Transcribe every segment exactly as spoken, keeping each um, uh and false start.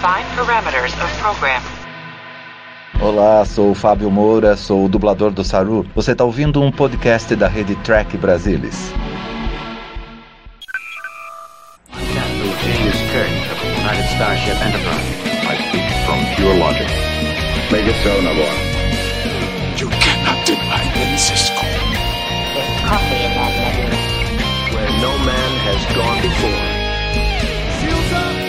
Define parameters of program. Olá, sou o Fábio Moura, sou o dublador do Saru. Você está ouvindo um podcast da Rede Trek Brasilis. I can't do genius Kirk of the United Starship Enterprise. I speak from pure logic. Make it so, Navarro. You cannot deny me, Cisco. There's coffee in that letter. Where no man has gone before. Shields up!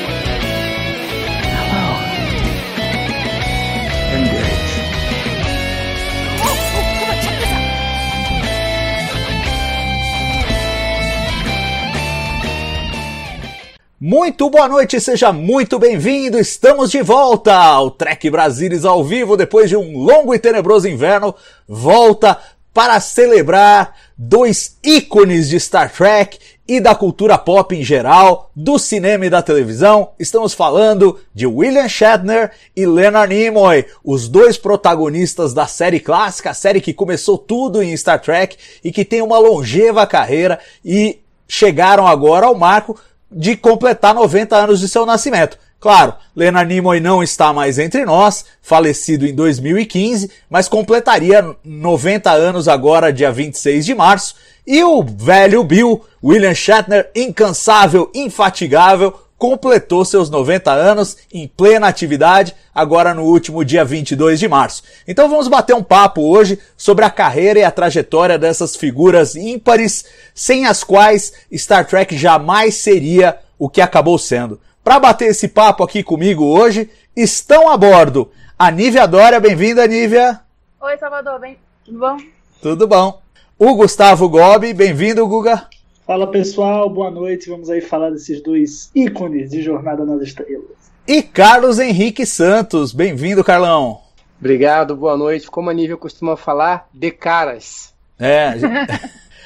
Muito boa noite, seja muito bem-vindo, estamos de volta ao Trek Brasilis ao vivo, depois de um longo e tenebroso inverno, volta para celebrar dois ícones de Star Trek e da cultura pop em geral, do cinema e da televisão. Estamos falando de William Shatner e Leonard Nimoy, os dois protagonistas da série clássica, a série que começou tudo em Star Trek e que tem uma longeva carreira e chegaram agora ao marco de completar noventa anos de seu nascimento. Claro, Leonard Nimoy não está mais entre nós, falecido em dois mil e quinze, mas completaria noventa anos agora, dia vinte e seis de março, e o velho Bill, William Shatner, incansável, infatigável, completou seus noventa anos em plena atividade, agora no último dia vinte e dois de março. Então vamos bater um papo hoje sobre a carreira e a trajetória dessas figuras ímpares, sem as quais Star Trek jamais seria o que acabou sendo. Para bater esse papo aqui comigo hoje, estão a bordo a Nívia Dória. Bem-vinda, Nívia. Oi, Salvador. Bem... Tudo bom? Tudo bom. O Gustavo Gobbi. Bem-vindo, Guga. Fala pessoal, boa noite, vamos aí falar desses dois ícones de Jornada nas Estrelas. E Carlos Henrique Santos, bem-vindo, Carlão. Obrigado, boa noite, como a Nívia costuma falar, de caras. É,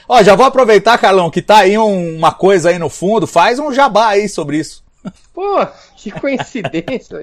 ó, já vou aproveitar, Carlão, que tá aí um, uma coisa aí no fundo, faz um jabá aí sobre isso. Pô, que coincidência,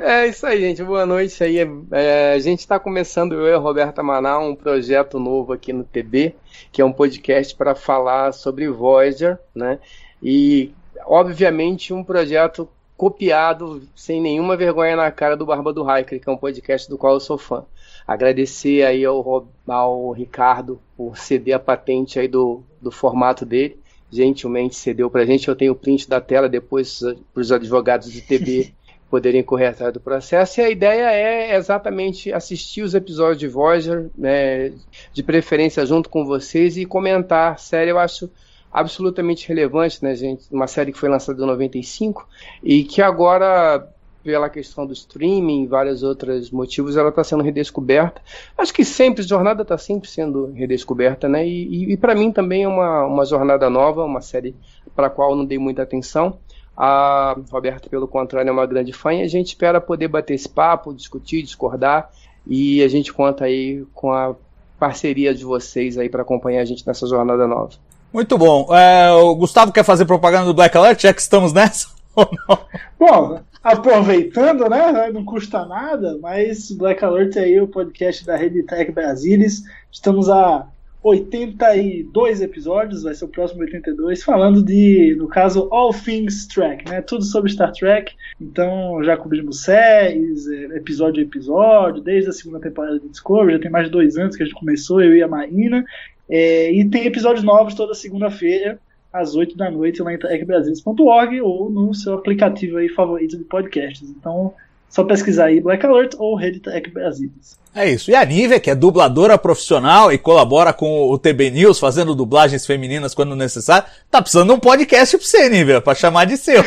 é isso aí, gente, boa noite aí, é, a gente está começando, eu e a Roberta Maná, um projeto novo aqui no T B, que é um podcast para falar sobre Voyager, né, e obviamente um projeto copiado, sem nenhuma vergonha na cara, do Barba do Hiker, que é um podcast do qual eu sou fã. Agradecer aí ao, ao Ricardo por ceder a patente aí do, do formato dele, gentilmente cedeu pra gente, eu tenho o print da tela depois para os advogados do T B poderem correr atrás do processo, e a ideia é exatamente assistir os episódios de Voyager, né, de preferência junto com vocês, e comentar série. Eu acho absolutamente relevante, né, gente, uma série que foi lançada em noventa e cinco e que agora, pela questão do streaming e vários outros motivos, ela está sendo redescoberta. Acho que sempre, Jornada está sempre sendo redescoberta, né? E, e, e para mim também é uma, uma jornada nova, uma série para a qual eu não dei muita atenção. A Roberta, pelo contrário, é uma grande fã, e a gente espera poder bater esse papo, discutir, discordar, e a gente conta aí com a parceria de vocês aí para acompanhar a gente nessa jornada nova. Muito bom. É, o Gustavo quer fazer propaganda do Black Alert, já que estamos nessa? Ou não? Bom, aproveitando, né, não custa nada, mas Black Alert é aí o podcast da Rede Trek Brasilis, estamos a oitenta e dois episódios, vai ser o próximo oitenta e dois, falando de, no caso, All Things Trek, né, tudo sobre Star Trek, então já cobrimos séries, episódio a episódio, desde a segunda temporada de Discovery, já tem mais de dois anos que a gente começou, eu e a Marina, é, e tem episódios novos toda segunda-feira, às oito da noite, lá em trek brasilis ponto org ou no seu aplicativo aí favorito de podcasts. Então, só pesquisar aí Black Alert ou Rede Trek Brasilis. É isso. E a Nívia, que é dubladora profissional e colabora com o T B News, fazendo dublagens femininas quando necessário, tá precisando de um podcast pra você, Nívia, pra chamar de seu.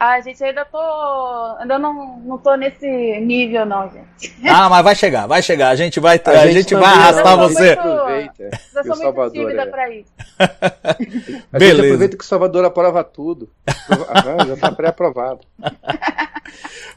Ah, gente, eu ainda tô... ainda não, não tô nesse nível, não, gente. Ah, mas vai chegar, vai chegar. A gente vai, a gente a gente vai arrastar você. Aproveita. Eu sou muito tímida pra isso. A gente aproveita que o Salvador aprova tudo. Ah, já tá pré-aprovado.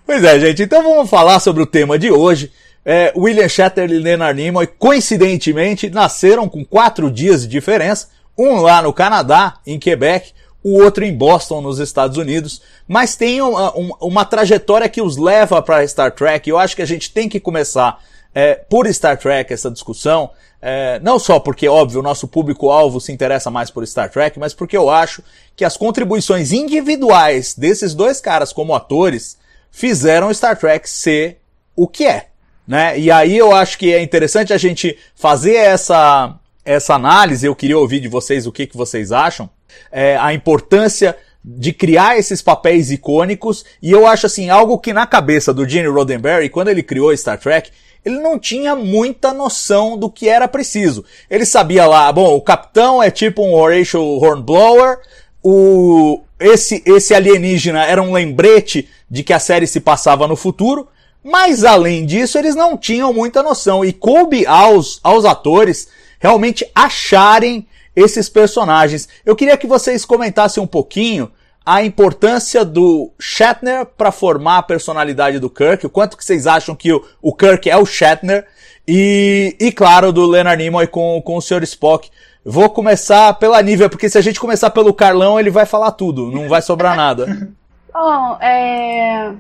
Pois é, gente. Então vamos falar sobre o tema de hoje. É, William Shatner e Leonard Nimoy, coincidentemente, nasceram com quatro dias de diferença. Um lá no Canadá, em Quebec, o outro em Boston, nos Estados Unidos, mas tem uma, uma, uma trajetória que os leva para Star Trek. Eu acho que a gente tem que começar é, por Star Trek essa discussão, é, não só porque, óbvio, o nosso público-alvo se interessa mais por Star Trek, mas porque eu acho que as contribuições individuais desses dois caras como atores fizeram Star Trek ser o que é, né? E aí eu acho que é interessante a gente fazer essa, essa análise. Eu queria ouvir de vocês o que, que vocês acham, é, a importância de criar esses papéis icônicos, e eu acho assim, algo que na cabeça do Gene Roddenberry, quando ele criou Star Trek, ele não tinha muita noção do que era preciso. Ele sabia lá, bom, o capitão é tipo um Horatio Hornblower, o, esse, esse alienígena era um lembrete de que a série se passava no futuro, mas além disso eles não tinham muita noção, e coube aos, aos atores realmente acharem esses personagens. Eu queria que vocês comentassem um pouquinho a importância do Shatner para formar a personalidade do Kirk, o quanto que vocês acham que o, o Kirk é o Shatner, e, e claro, do Leonard Nimoy com, com o senhor Spock. Vou começar pela Nívia, porque se a gente começar pelo Carlão, ele vai falar tudo, não vai sobrar nada. Bom, é...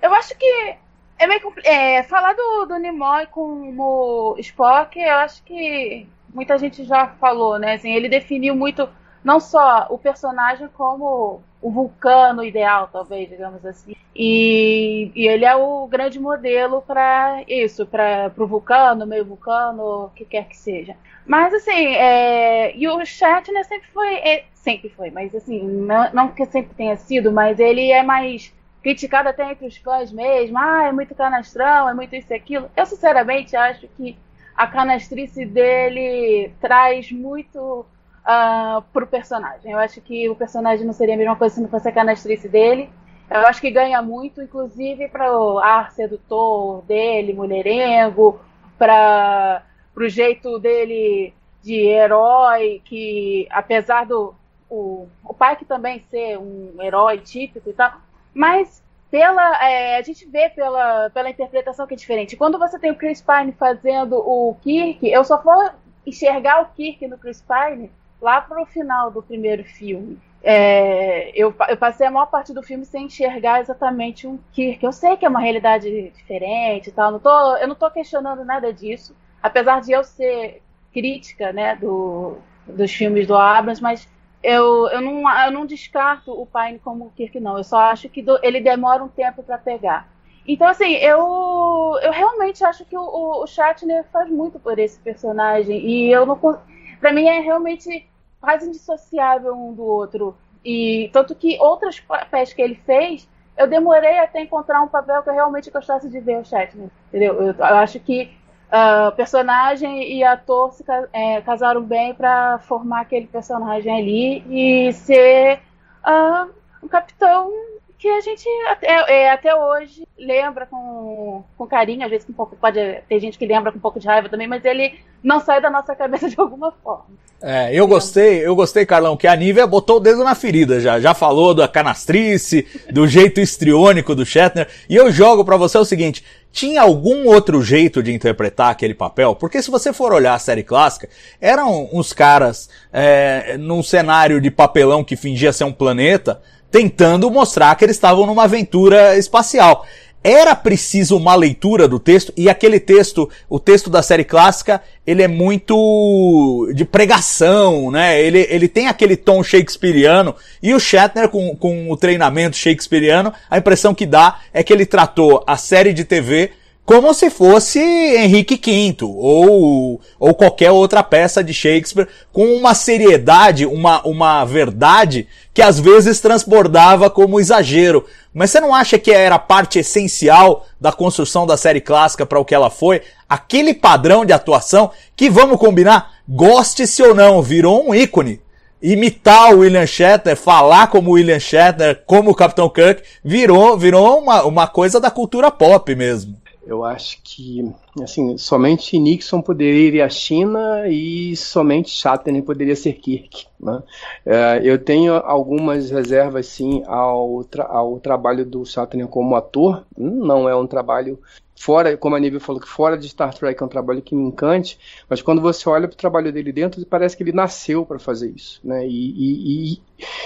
eu acho que é meio compl... é, falar do, do Nimoy com o Spock, eu acho que muita gente já falou, né? Assim, ele definiu muito, não só o personagem, como o vulcano ideal, talvez, digamos assim. E, e ele é o grande modelo para isso, para o vulcano, meio vulcano, o que quer que seja. Mas, assim, é, e o Shatner sempre foi, é, sempre foi, mas assim, não, não que sempre tenha sido, mas ele é mais criticado até entre os fãs mesmo. Ah, é muito canastrão, é muito isso e aquilo. Eu, sinceramente, acho que a canastrice dele traz muito uh, pro personagem. Eu acho que o personagem não seria a mesma coisa se não fosse a canastrice dele. Eu acho que ganha muito, inclusive, para o ar sedutor dele, mulherengo, para o jeito dele de herói, que apesar do o, o Pike também ser um herói típico e tal, mas Pela, é, a gente vê pela, pela interpretação que é diferente. Quando você tem o Chris Pine fazendo o Kirk, eu só vou enxergar o Kirk no Chris Pine lá pro final do primeiro filme. É, eu, eu passei a maior parte do filme sem enxergar exatamente um Kirk. Eu sei que é uma realidade diferente e tal, não tô, eu não tô questionando nada disso, apesar de eu ser crítica, né, do, dos filmes do Abrams, mas Eu, eu, não, eu não descarto o Pine como o Kirk, não. Eu só acho que do, ele demora um tempo para pegar. Então, assim, eu, eu realmente acho que o, o Shatner faz muito por esse personagem. E eu não, pra mim é realmente quase indissociável um do outro. E tanto que outros papéis que ele fez, eu demorei até encontrar um papel que eu realmente gostasse de ver o Shatner. Entendeu? Eu, eu acho que Uh, personagem e ator se é, casaram bem para formar aquele personagem ali e ser uh, um capitão que a gente até, é, até hoje lembra com, com carinho, às vezes com um pouco, pode ter gente que lembra com um pouco de raiva também, mas ele não sai da nossa cabeça de alguma forma. É, eu gostei, eu gostei, Carlão, que a Nívia botou o dedo na ferida já, já falou da canastrice, do jeito histriônico do Shatner, e eu jogo pra você o seguinte: tinha algum outro jeito de interpretar aquele papel? Porque se você for olhar a série clássica, eram uns caras é, num cenário de papelão que fingia ser um planeta, tentando mostrar que eles estavam numa aventura espacial. Era preciso uma leitura do texto, e aquele texto, o texto da série clássica, ele é muito de pregação, né? Ele, ele tem aquele tom shakespeariano, e o Shatner, com, com o treinamento shakespeariano, a impressão que dá é que ele tratou a série de T V como se fosse Henrique Quinto ou, ou qualquer outra peça de Shakespeare, com uma seriedade, uma, uma verdade que às vezes transbordava como exagero. Mas você não acha que era parte essencial da construção da série clássica para o que ela foi? Aquele padrão de atuação que, vamos combinar, goste-se ou não, virou um ícone. Imitar o William Shatner, falar como o William Shatner, como o Capitão Kirk, virou, virou uma, uma coisa da cultura pop mesmo. Eu acho que, assim, somente Nixon poderia ir à China e somente Shatner poderia ser Kirk, né? É, eu tenho algumas reservas, sim, ao, tra- ao trabalho do Shatner como ator. Não é um trabalho, fora, como a Nívia falou, que fora de Star Trek é um trabalho que me encante, mas quando você olha para o trabalho dele dentro, parece que ele nasceu para fazer isso, né? E, e, e,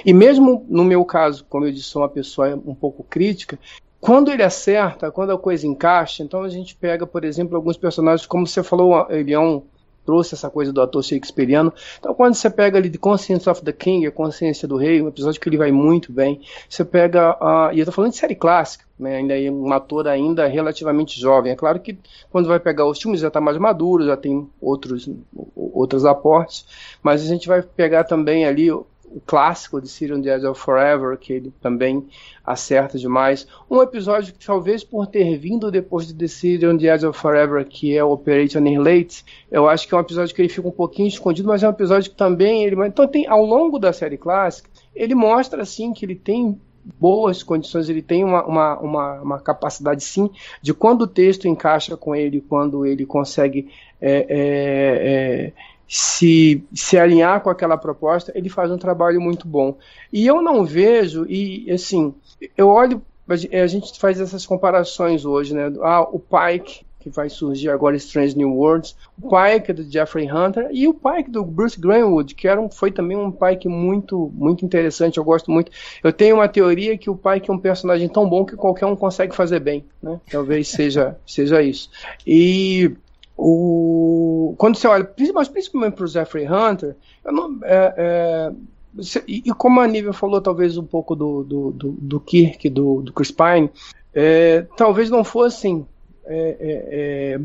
e mesmo no meu caso, como eu disse, sou uma pessoa um pouco crítica, Quando ele acerta, quando a coisa encaixa, então a gente pega, por exemplo, alguns personagens, como você falou, Elião trouxe essa coisa do ator shakespeariano. Então quando você pega ali de Conscience of the King, a Consciência do Rei, um episódio que ele vai muito bem, você pega, uh, e eu tô falando de série clássica, né, ainda é um ator ainda relativamente jovem. É claro que quando vai pegar os filmes já está mais maduro, já tem outros, outros aportes, mas a gente vai pegar também ali... o clássico de City on the Edge of Forever, que ele também acerta demais. Um episódio que talvez por ter vindo depois de The City on the Edge of Forever, que é o Operation Late, eu acho que é um episódio que ele fica um pouquinho escondido, mas é um episódio que também... ele então tem, ao longo da série clássica, ele mostra assim que ele tem boas condições, ele tem uma, uma, uma, uma capacidade sim, de quando o texto encaixa com ele, quando ele consegue... É, é, é, Se, se alinhar com aquela proposta, ele faz um trabalho muito bom. E eu não vejo, e assim, eu olho, a gente faz essas comparações hoje, né? Ah, o Pike, que vai surgir agora, Strange New Worlds, o Pike do Jeffrey Hunter e o Pike do Bruce Greenwood, que era um, foi também um Pike muito, muito interessante, eu gosto muito. Eu tenho uma teoria que o Pike é um personagem tão bom que qualquer um consegue fazer bem, né? Talvez seja, seja isso. E... O... quando você olha, mas principalmente para o Jeffrey Hunter, eu não, é, é, e como a Nívia falou, talvez um pouco do, do, do, do Kirk, do, do Chris Pine, é, talvez não fossem é, é, é,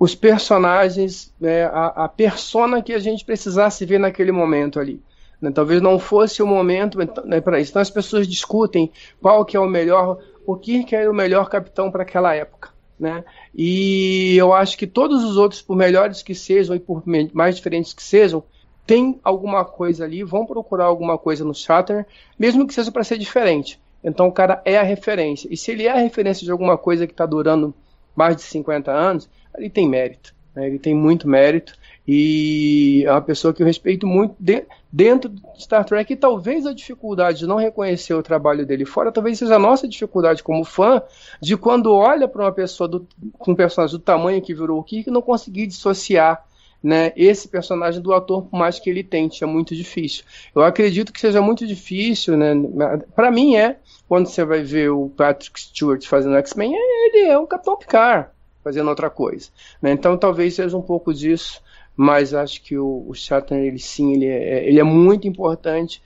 os personagens, é, a, a persona que a gente precisasse ver naquele momento ali. Né? Talvez não fosse o momento, né, para isso. Então as pessoas discutem qual que é o melhor, o Kirk era o melhor capitão para aquela época. Né? E eu acho que todos os outros, por melhores que sejam e por mais diferentes que sejam, tem alguma coisa ali, vão procurar alguma coisa no Shatner, mesmo que seja para ser diferente. Então o cara é a referência, e se ele é a referência de alguma coisa que está durando mais de cinquenta anos, ele tem mérito, né? Ele tem muito mérito, e é uma pessoa que eu respeito muito de, dentro do Star Trek, e talvez a dificuldade de não reconhecer o trabalho dele fora, talvez seja a nossa dificuldade como fã, de quando olha para uma pessoa do, com um personagem do tamanho que virou o Kirk, não conseguir dissociar, né, esse personagem do ator, por mais que ele tente, é muito difícil. Eu acredito que seja muito difícil, né, para mim é, quando você vai ver o Patrick Stewart fazendo X-Men, ele é o Capitão Picard fazendo outra coisa, né? Então talvez seja um pouco disso. Mas acho que o, o Shatner, ele sim, ele é, ele é muito importante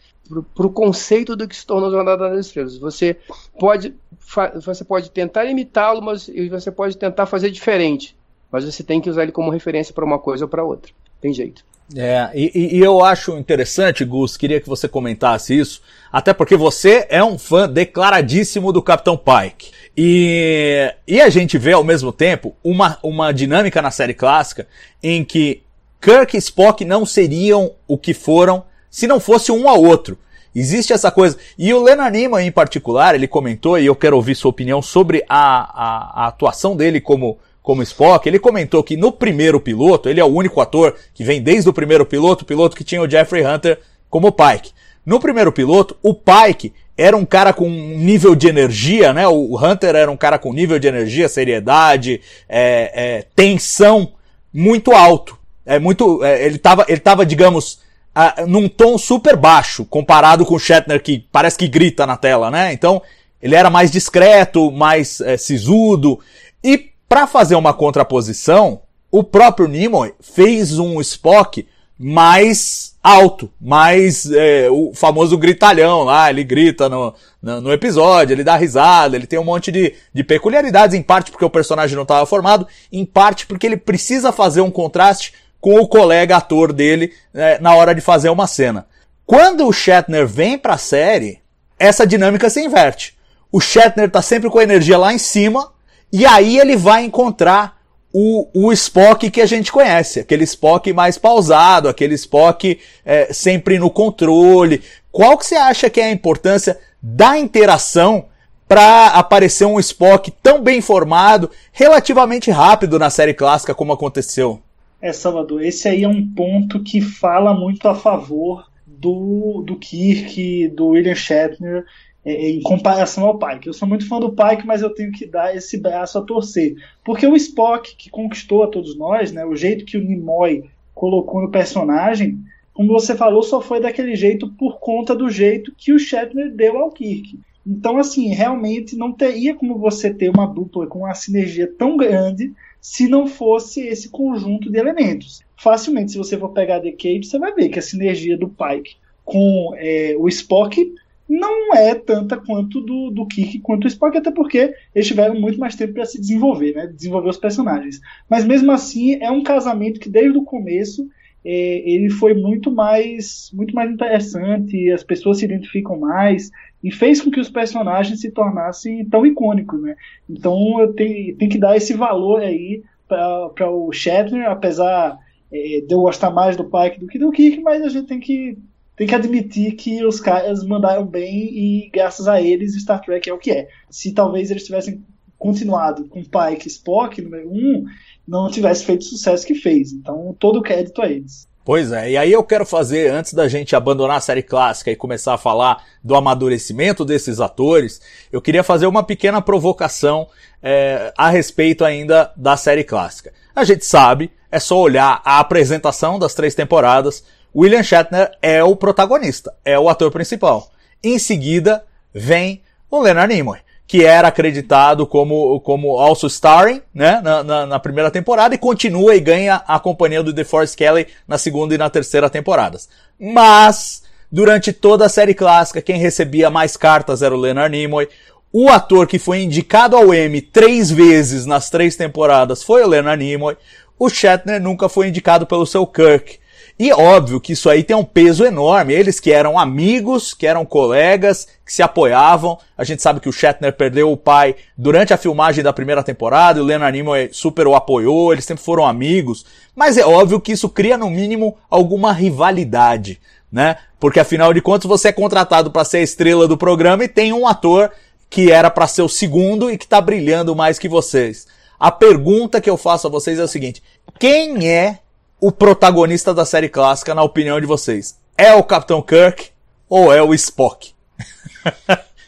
para o conceito do que se tornou Jornada nas Estrelas. Você pode, fa- você pode tentar imitá-lo, mas você pode tentar fazer diferente. Mas você tem que usar ele como referência para uma coisa ou para outra. Tem jeito. É, e, e eu acho interessante, Gus, queria que você comentasse isso, até porque você é um fã declaradíssimo do Capitão Pike. E, e a gente vê, ao mesmo tempo, uma, uma dinâmica na série clássica em que Kirk e Spock não seriam o que foram se não fosse um ao outro. Existe essa coisa. E o Leonard Nimoy, em particular, ele comentou, e eu quero ouvir sua opinião sobre a, a, a atuação dele como, como Spock. Ele comentou que no primeiro piloto, ele é o único ator que vem desde o primeiro piloto, o piloto que tinha o Jeffrey Hunter como Pike. No primeiro piloto, o Pike era um cara com um nível de energia, né? O Hunter era um cara com nível de energia, seriedade, é, é, tensão muito alto. É muito, é, ele tava, ele tava, digamos, a, num tom super baixo, comparado com o Shatner, que parece que grita na tela, né? Então, ele era mais discreto, mais é, sisudo. E, pra fazer uma contraposição, o próprio Nimoy fez um Spock mais alto, mais é, o famoso gritalhão lá, ele grita no, no, no episódio, ele dá risada, ele tem um monte de, de peculiaridades, em parte porque o personagem não estava formado, em parte porque ele precisa fazer um contraste com o colega ator dele, né, na hora de fazer uma cena. Quando o Shatner vem para a série, essa dinâmica se inverte. O Shatner tá sempre com a energia lá em cima, e aí ele vai encontrar o, o Spock que a gente conhece, aquele Spock mais pausado, aquele Spock é, sempre no controle. Qual que você acha que é a importância da interação para aparecer um Spock tão bem formado, relativamente rápido na série clássica, como aconteceu? É, Salvador, esse aí é um ponto que fala muito a favor do, do Kirk, do William Shatner, é, em comparação ao Pike. Eu sou muito fã do Pike, mas eu tenho que dar esse braço a torcer. Porque o Spock, que conquistou a todos nós, né, o jeito que o Nimoy colocou no personagem, como você falou, só foi daquele jeito por conta do jeito que o Shatner deu ao Kirk. Então, assim, realmente não teria como você ter uma dupla com uma sinergia tão grande se não fosse esse conjunto de elementos. Facilmente, se você for pegar The Cage, você vai ver que a sinergia do Pike com é, o Spock não é tanta quanto do, do Kirk, quanto o Spock, até porque eles tiveram muito mais tempo para se desenvolver, né? Desenvolver os personagens. Mas mesmo assim, é um casamento que desde o começo é, ele foi muito mais, muito mais interessante, as pessoas se identificam mais e fez com que os personagens se tornassem tão icônicos, né? Então eu tenho, tenho que dar esse valor aí para o Shatner, apesar é, de eu gostar mais do Pike do que do Kirk, mas a gente tem que Tem que admitir que os caras mandaram bem e, graças a eles, Star Trek é o que é. Se talvez eles tivessem continuado com Pike e Spock, número um, não tivesse feito o sucesso que fez. Então, todo o crédito a eles. Pois é, e aí eu quero fazer, antes da gente abandonar a série clássica e começar a falar do amadurecimento desses atores, eu queria fazer uma pequena provocação é, a respeito ainda da série clássica. A gente sabe, é só olhar a apresentação das três temporadas, William Shatner é o protagonista, é o ator principal. Em seguida, vem o Leonard Nimoy, que era acreditado como, como also starring, né, na, na, na primeira temporada, e continua e ganha a companhia do DeForest Kelley na segunda e na terceira temporadas. Mas, durante toda a série clássica, quem recebia mais cartas era o Leonard Nimoy. O ator que foi indicado ao Emmy três vezes nas três temporadas foi o Leonard Nimoy. O Shatner nunca foi indicado pelo seu Kirk. E óbvio que isso aí tem um peso enorme, eles que eram amigos, que eram colegas, que se apoiavam, a gente sabe que o Shatner perdeu o pai durante a filmagem da primeira temporada, o Leonard Nimoy super o apoiou, eles sempre foram amigos, mas é óbvio que isso cria no mínimo alguma rivalidade, né? Porque afinal de contas você é contratado para ser a estrela do programa e tem um ator que era para ser o segundo e que tá brilhando mais que vocês. A pergunta que eu faço a vocês é o seguinte, quem é o protagonista da série clássica, na opinião de vocês? É o Capitão Kirk ou é o Spock?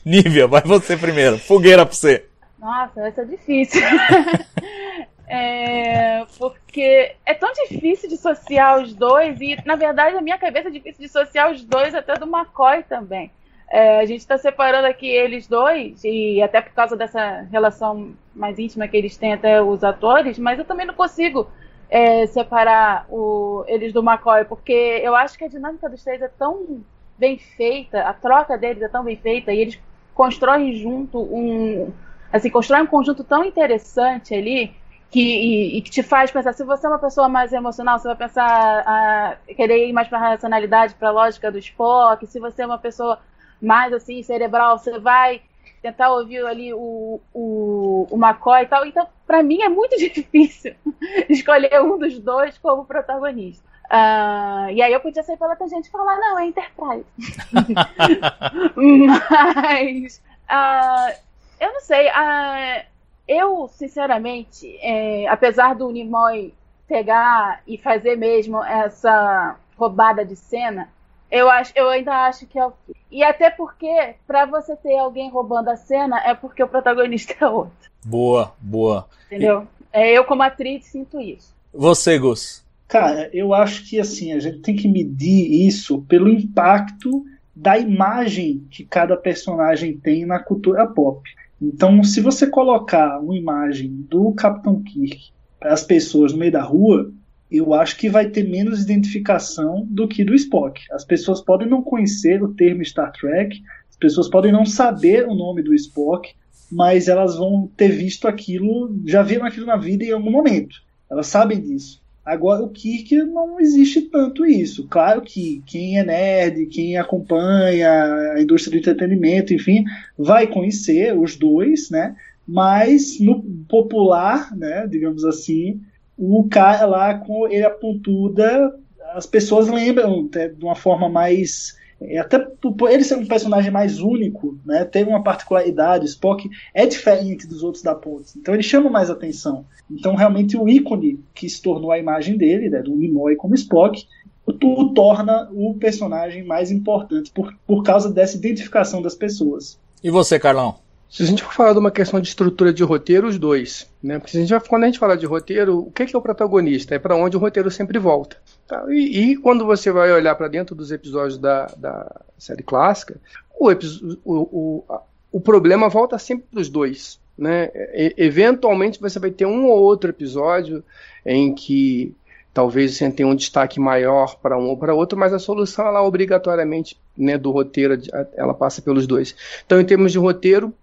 Nívia, vai você primeiro. Fogueira pra você. Nossa, vai ser difícil. é, porque é tão difícil dissociar os dois e, na verdade, na minha cabeça é difícil dissociar os dois até do McCoy também. É, a gente tá separando aqui eles dois e até por causa dessa relação mais íntima que eles têm até os atores, mas eu também não consigo É, separar o, eles do McCoy, porque eu acho que a dinâmica dos três é tão bem feita, a troca deles é tão bem feita, e eles constroem junto um... assim, constroem um conjunto tão interessante ali, que, e, e que te faz pensar, se você é uma pessoa mais emocional, você vai pensar, a, a querer ir mais para a racionalidade, para a lógica do Spock, se você é uma pessoa mais, assim, cerebral, você vai tentar ouvir ali o, o, o McCoy e tal. Então, pra mim é muito difícil escolher um dos dois como protagonista. Uh, e aí eu podia sair pela tangente e falar, não, é Enterprise. Mas, uh, eu não sei. Uh, eu, sinceramente, é, apesar do Nimoy pegar e fazer mesmo essa roubada de cena, Eu, acho, eu ainda acho que é o que. E até porque, pra você ter alguém roubando a cena, é porque o protagonista é outro. Boa, boa. Entendeu? É, eu, como atriz, sinto isso. Você, Gus? Cara, eu acho que, assim, a gente tem que medir isso pelo impacto da imagem que cada personagem tem na cultura pop. Então, se você colocar uma imagem do Capitão Kirk para as pessoas no meio da rua, eu acho que vai ter menos identificação do que do Spock. As pessoas podem não conhecer o termo Star Trek, as pessoas podem não saber o nome do Spock, mas elas vão ter visto aquilo, já viram aquilo na vida em algum momento. Elas sabem disso. Agora, o Kirk não existe tanto isso. Claro que quem é nerd, quem acompanha a indústria do entretenimento, enfim, vai conhecer os dois, né? Mas no popular, né, digamos assim, o cara lá com ele a pontuda, as pessoas lembram de uma forma mais... Até por ele ser um personagem mais único, né, teve uma particularidade, o Spock é diferente dos outros da ponte, então ele chama mais atenção. Então realmente o ícone que se tornou a imagem dele, né, do Nimoy como Spock, o torna o personagem mais importante por, por causa dessa identificação das pessoas. E você, Carlão? Se a gente for falar de uma questão de estrutura de roteiro, os dois, né? Porque se a gente, quando a gente fala de roteiro, o que é, que é o protagonista? É para onde o roteiro sempre volta. Tá? E, e quando você vai olhar para dentro dos episódios da, da série clássica, o, o, o, o problema volta sempre para os dois, né? E, eventualmente você vai ter um ou outro episódio em que talvez você tenha um destaque maior para um ou para outro, mas a solução, ela obrigatoriamente, né, do roteiro, ela passa pelos dois. Então, em termos de roteiro,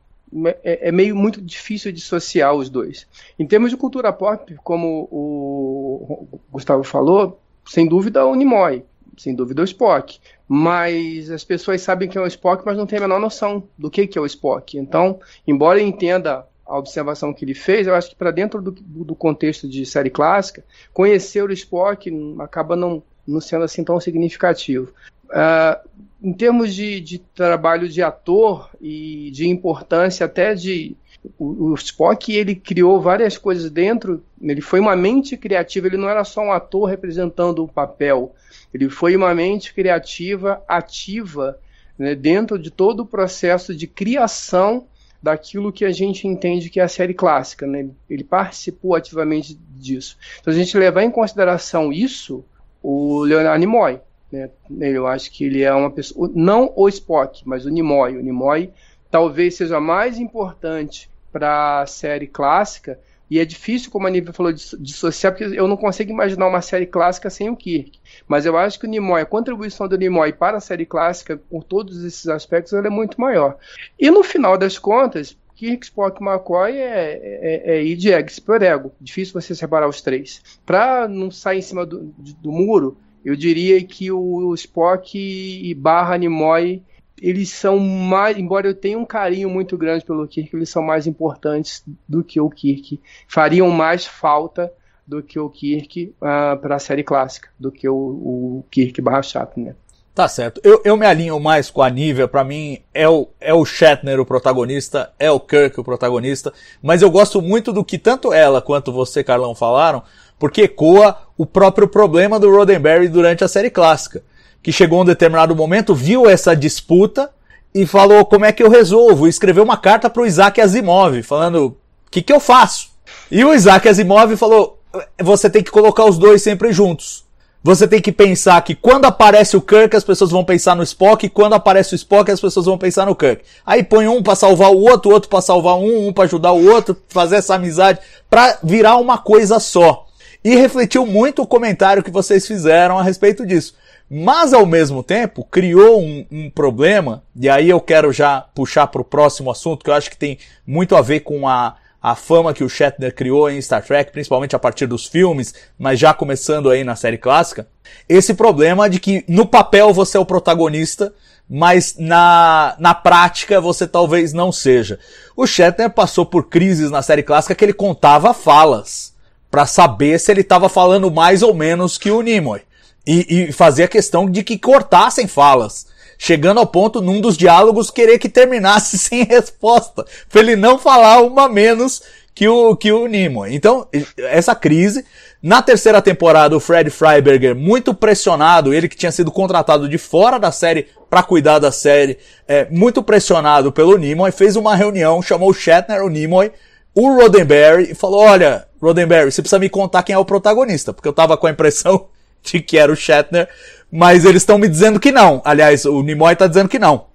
é, é meio muito difícil dissociar os dois. Em termos de cultura pop, como o Gustavo falou, sem dúvida o Nimoy, sem dúvida o Spock, mas as pessoas sabem que é o Spock, mas não tem a menor noção do que, que é o Spock. Então, embora eu entenda a observação que ele fez, eu acho que para dentro do, do contexto de série clássica, conhecer o Spock acaba não, não sendo assim tão significativo. Uh, em termos de, de trabalho de ator e de importância até de... O, o Spock, ele criou várias coisas dentro, ele foi uma mente criativa, ele não era só um ator representando um papel, ele foi uma mente criativa, ativa, né, dentro de todo o processo de criação daquilo que a gente entende que é a série clássica, né? Ele participou ativamente disso. Então, se a gente levar em consideração isso, o Leonard Nimoy, né? Eu acho que ele é uma pessoa, não o Spock, mas o Nimoy, o Nimoy talvez seja mais importante para a série clássica, e é difícil, como a Nívia falou, dissociar, porque eu não consigo imaginar uma série clássica sem o Kirk, mas eu acho que o Nimoy, a contribuição do Nimoy para a série clássica, por todos esses aspectos, ela é muito maior. E no final das contas, Kirk, Spock e McCoy é, é, é id ex per ego, difícil você separar os três. Para não sair em cima do, do muro, eu diria que o Spock e barra Nimoy, eles são mais, embora eu tenha um carinho muito grande pelo Kirk, eles são mais importantes do que o Kirk, fariam mais falta do que o Kirk uh, para a série clássica, do que o, o Kirk barra Shatner. Tá certo, eu, eu me alinho mais com a Nívia, pra mim é o, é o Shatner o protagonista, é o Kirk o protagonista, mas eu gosto muito do que tanto ela quanto você, Carlão, falaram, porque ecoa o próprio problema do Roddenberry durante a série clássica, que chegou a um determinado momento, viu essa disputa e falou, como é que eu resolvo? E escreveu uma carta para o Isaac Asimov, falando, o que, que eu faço? E o Isaac Asimov falou, você tem que colocar os dois sempre juntos. Você tem que pensar que quando aparece o Kirk, as pessoas vão pensar no Spock, e quando aparece o Spock, as pessoas vão pensar no Kirk. Aí põe um para salvar o outro, outro para salvar um, um para ajudar o outro, fazer essa amizade, para virar uma coisa só. E refletiu muito o comentário que vocês fizeram a respeito disso. Mas, ao mesmo tempo, criou um, um problema, e aí eu quero já puxar para o próximo assunto, que eu acho que tem muito a ver com a, a fama que o Shatner criou em Star Trek, principalmente a partir dos filmes, mas já começando aí na série clássica. Esse problema de que, no papel, você é o protagonista, mas na, na prática você talvez não seja. O Shatner passou por crises na série clássica que ele contava falas, para saber se ele estava falando mais ou menos que o Nimoy. E, e fazer a questão de que cortassem falas, chegando ao ponto, num dos diálogos, querer que terminasse sem resposta, pra ele não falar uma menos que o, que o Nimoy. Então, essa crise, na terceira temporada, o Fred Freiberger, muito pressionado, ele que tinha sido contratado de fora da série para cuidar da série, é, muito pressionado pelo Nimoy, fez uma reunião, chamou o Shatner, o Nimoy, o Roddenberry, e falou, olha, Roddenberry, você precisa me contar quem é o protagonista, porque eu tava com a impressão de que era o Shatner, mas eles estão me dizendo que não. Aliás, o Nimoy está dizendo que não.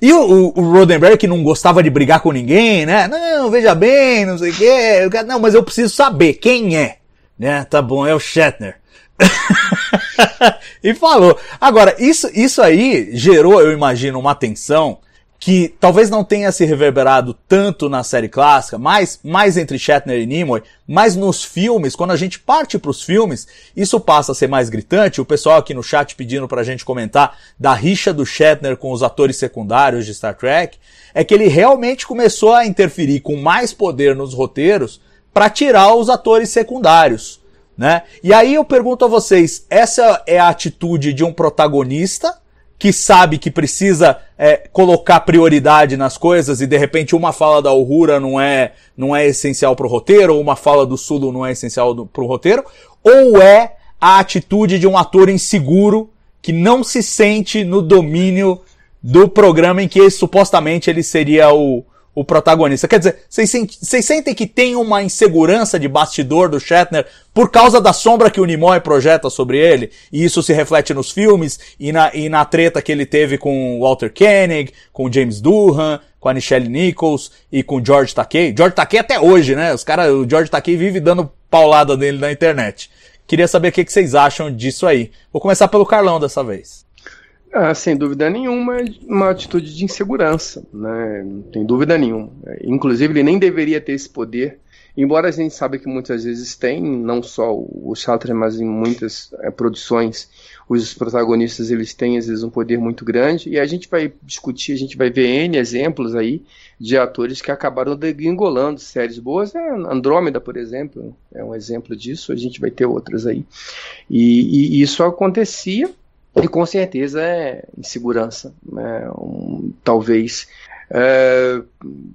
E o, o, o Roddenberry, que não gostava de brigar com ninguém, né? Não, veja bem, não sei o quê. Não, mas eu preciso saber quem é. Né? Tá bom, é o Shatner. E falou. Agora, isso, isso aí gerou, eu imagino, uma tensão que talvez não tenha se reverberado tanto na série clássica, mas mais entre Shatner e Nimoy, mas nos filmes, quando a gente parte para os filmes, isso passa a ser mais gritante. O pessoal aqui no chat pedindo para a gente comentar da rixa do Shatner com os atores secundários de Star Trek, é que ele realmente começou a interferir com mais poder nos roteiros para tirar os atores secundários, né? E aí eu pergunto a vocês, essa é a atitude de um protagonista que sabe que precisa é, colocar prioridade nas coisas e de repente uma fala da Uhura não é, não é essencial pro roteiro, ou uma fala do Sulu não é essencial do, pro roteiro, ou é a atitude de um ator inseguro que não se sente no domínio do programa em que supostamente ele seria o, o protagonista. Quer dizer, vocês sentem que tem uma insegurança de bastidor do Shatner por causa da sombra que o Nimoy projeta sobre ele? E isso se reflete nos filmes e na, e na treta que ele teve com o Walter Koenig, com o James Doohan, com a Nichelle Nichols e com o George Takei. George Takei até hoje, né? Os cara, o George Takei vive dando paulada nele na internet. Queria saber o que vocês acham disso aí. Vou começar pelo Carlão dessa vez. Ah, sem dúvida nenhuma, uma atitude de insegurança, né? Não tem dúvida nenhuma. Inclusive, ele nem deveria ter esse poder, embora a gente saiba que muitas vezes tem, não só o Shatner, mas em muitas é, produções, os protagonistas eles têm, às vezes, um poder muito grande, e a gente vai discutir, a gente vai ver N exemplos aí de atores que acabaram degringolando séries boas. É, Andrômeda, por exemplo, é um exemplo disso, a gente vai ter outras aí. E, e isso acontecia. E com certeza é insegurança, né? um, talvez, é,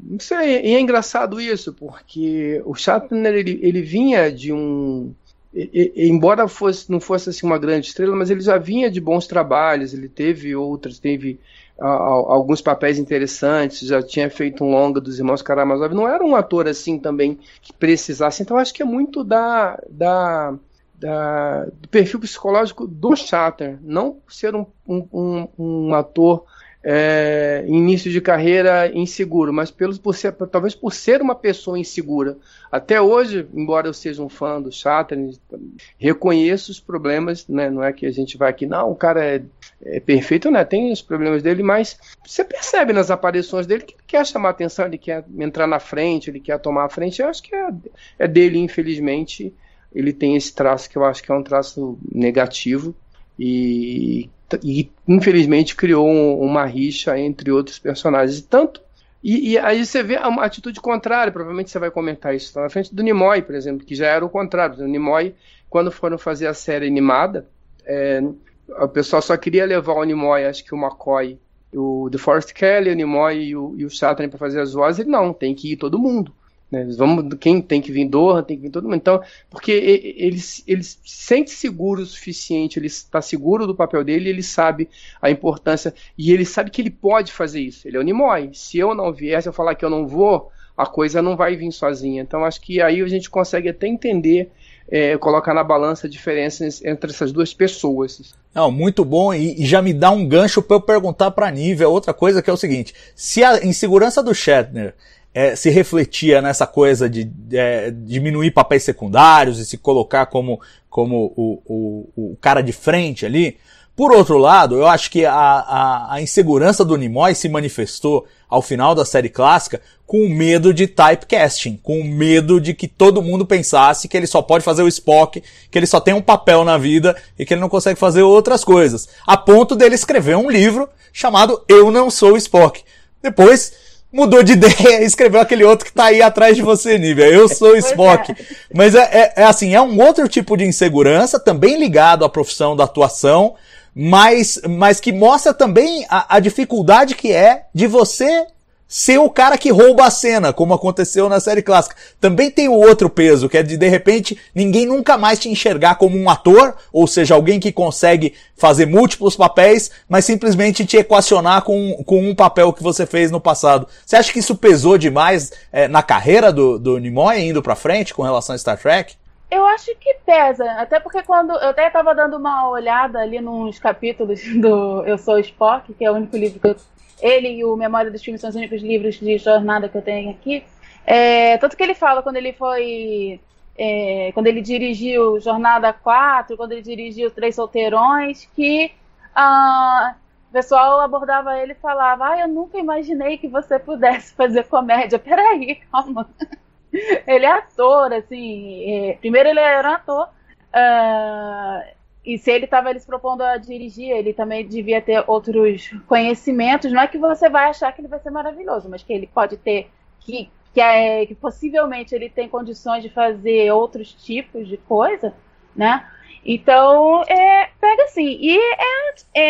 não sei, e é engraçado isso, porque o Shatner, ele, ele vinha de um, e, e, embora fosse, não fosse assim, uma grande estrela, mas ele já vinha de bons trabalhos, ele teve outras, teve a, a, alguns papéis interessantes, já tinha feito um longa dos Irmãos Karamazov, não era um ator assim também que precisasse, então acho que é muito da... da Da, do perfil psicológico do Shatner, não ser um, um, um, um ator é, início de carreira inseguro, mas pelos, por ser, talvez por ser uma pessoa insegura. Até hoje, embora eu seja um fã do Shatner, reconheço os problemas, né? Não é que a gente vai aqui, não, o cara é, é perfeito, né? Tem os problemas dele, mas você percebe nas aparições dele que ele quer chamar atenção, ele quer entrar na frente, ele quer tomar a frente. Eu acho que é, é dele, infelizmente. Ele tem esse traço que eu acho que é um traço negativo e, e infelizmente criou um, uma rixa entre outros personagens. Tanto, e, e aí você vê uma atitude contrária, provavelmente você vai comentar isso na frente do Nimoy, por exemplo, que já era o contrário. O Nimoy, quando foram fazer a série animada, é, o pessoal só queria levar o Nimoy, acho que o McCoy, o DeForest Kelley, o Nimoy e o, e o Shatner para fazer as vozes. Ele não, tem que ir todo mundo. Vamos, quem tem que vir Doohan, tem que vir todo mundo. Então, porque ele, ele se sente seguro o suficiente, ele está seguro do papel dele, ele sabe a importância, e ele sabe que ele pode fazer isso. Ele é o Nimoy. Se eu não vier, se eu falar que eu não vou, a coisa não vai vir sozinha. Então, acho que aí a gente consegue até entender, é, colocar na balança diferenças entre essas duas pessoas. Não, muito bom, e, e já me dá um gancho para eu perguntar para a Nívia outra coisa, que é o seguinte: se a insegurança do Shatner É, se refletia nessa coisa de é, diminuir papéis secundários e se colocar como, como o, o, o cara de frente ali. Por outro lado, eu acho que a, a, a insegurança do Nimoy se manifestou ao final da série clássica com o medo de typecasting, com o medo de que todo mundo pensasse que ele só pode fazer o Spock, que ele só tem um papel na vida e que ele não consegue fazer outras coisas, a ponto dele escrever um livro chamado Eu Não Sou o Spock. Depois mudou de ideia e escreveu aquele outro que tá aí atrás de você, Nívia. Eu sou o Spock. É. Mas é, é, é assim, é um outro tipo de insegurança, também ligado à profissão da atuação, mas, mas que mostra também a, a dificuldade que é de você ser o cara que rouba a cena, como aconteceu na série clássica. Também tem o outro peso, que é de, de repente, ninguém nunca mais te enxergar como um ator, ou seja, alguém que consegue fazer múltiplos papéis, mas simplesmente te equacionar com, com um papel que você fez no passado. Você acha que isso pesou demais é, na carreira do, do Nimoy, indo pra frente, com relação a Star Trek? Eu acho que pesa, até porque quando eu até estava dando uma olhada ali nos capítulos do Eu Sou Spock, que é o único livro que eu... Ele e o Memória dos Filmes são os únicos livros de jornada que eu tenho aqui. É, tanto que ele fala quando ele foi... É, quando ele dirigiu Jornada quatro, quando ele dirigiu Três Solteirões, que ah, o pessoal abordava ele e falava: ah, eu nunca imaginei que você pudesse fazer comédia. Peraí, calma. Ele é ator, assim... É, primeiro ele era um ator... Ah, e se ele estava se propondo a dirigir, ele também devia ter outros conhecimentos. Não é que você vai achar que ele vai ser maravilhoso, mas que ele pode ter, que, que, é, que possivelmente ele tem condições de fazer outros tipos de coisa, né? Então, é, pega assim. E é,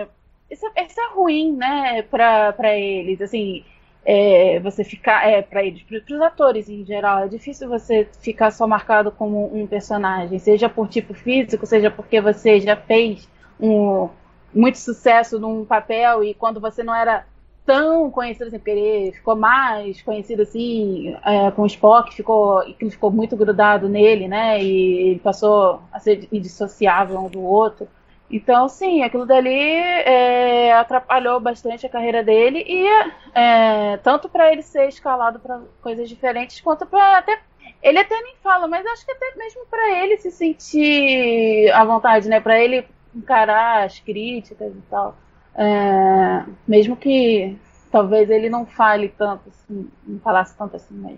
é, isso, é, isso é ruim, né, para eles, assim... É, você ficar, é, para eles, para os atores em geral, é difícil você ficar só marcado como um personagem, seja por tipo físico, seja porque você já fez um, muito sucesso num papel e quando você não era tão conhecido assim, porque ele ficou mais conhecido assim, é, com o Spock, ficou, ele ficou muito grudado nele, né, e ele passou a ser indissociável um do outro. Então, sim, aquilo dali é, atrapalhou bastante a carreira dele, e é, tanto para ele ser escalado para coisas diferentes, quanto para até... Ele até nem fala, mas acho que até mesmo para ele se sentir à vontade, né? Para ele encarar as críticas e tal. É, mesmo que talvez ele não fale tanto, assim, não falasse tanto assim, mas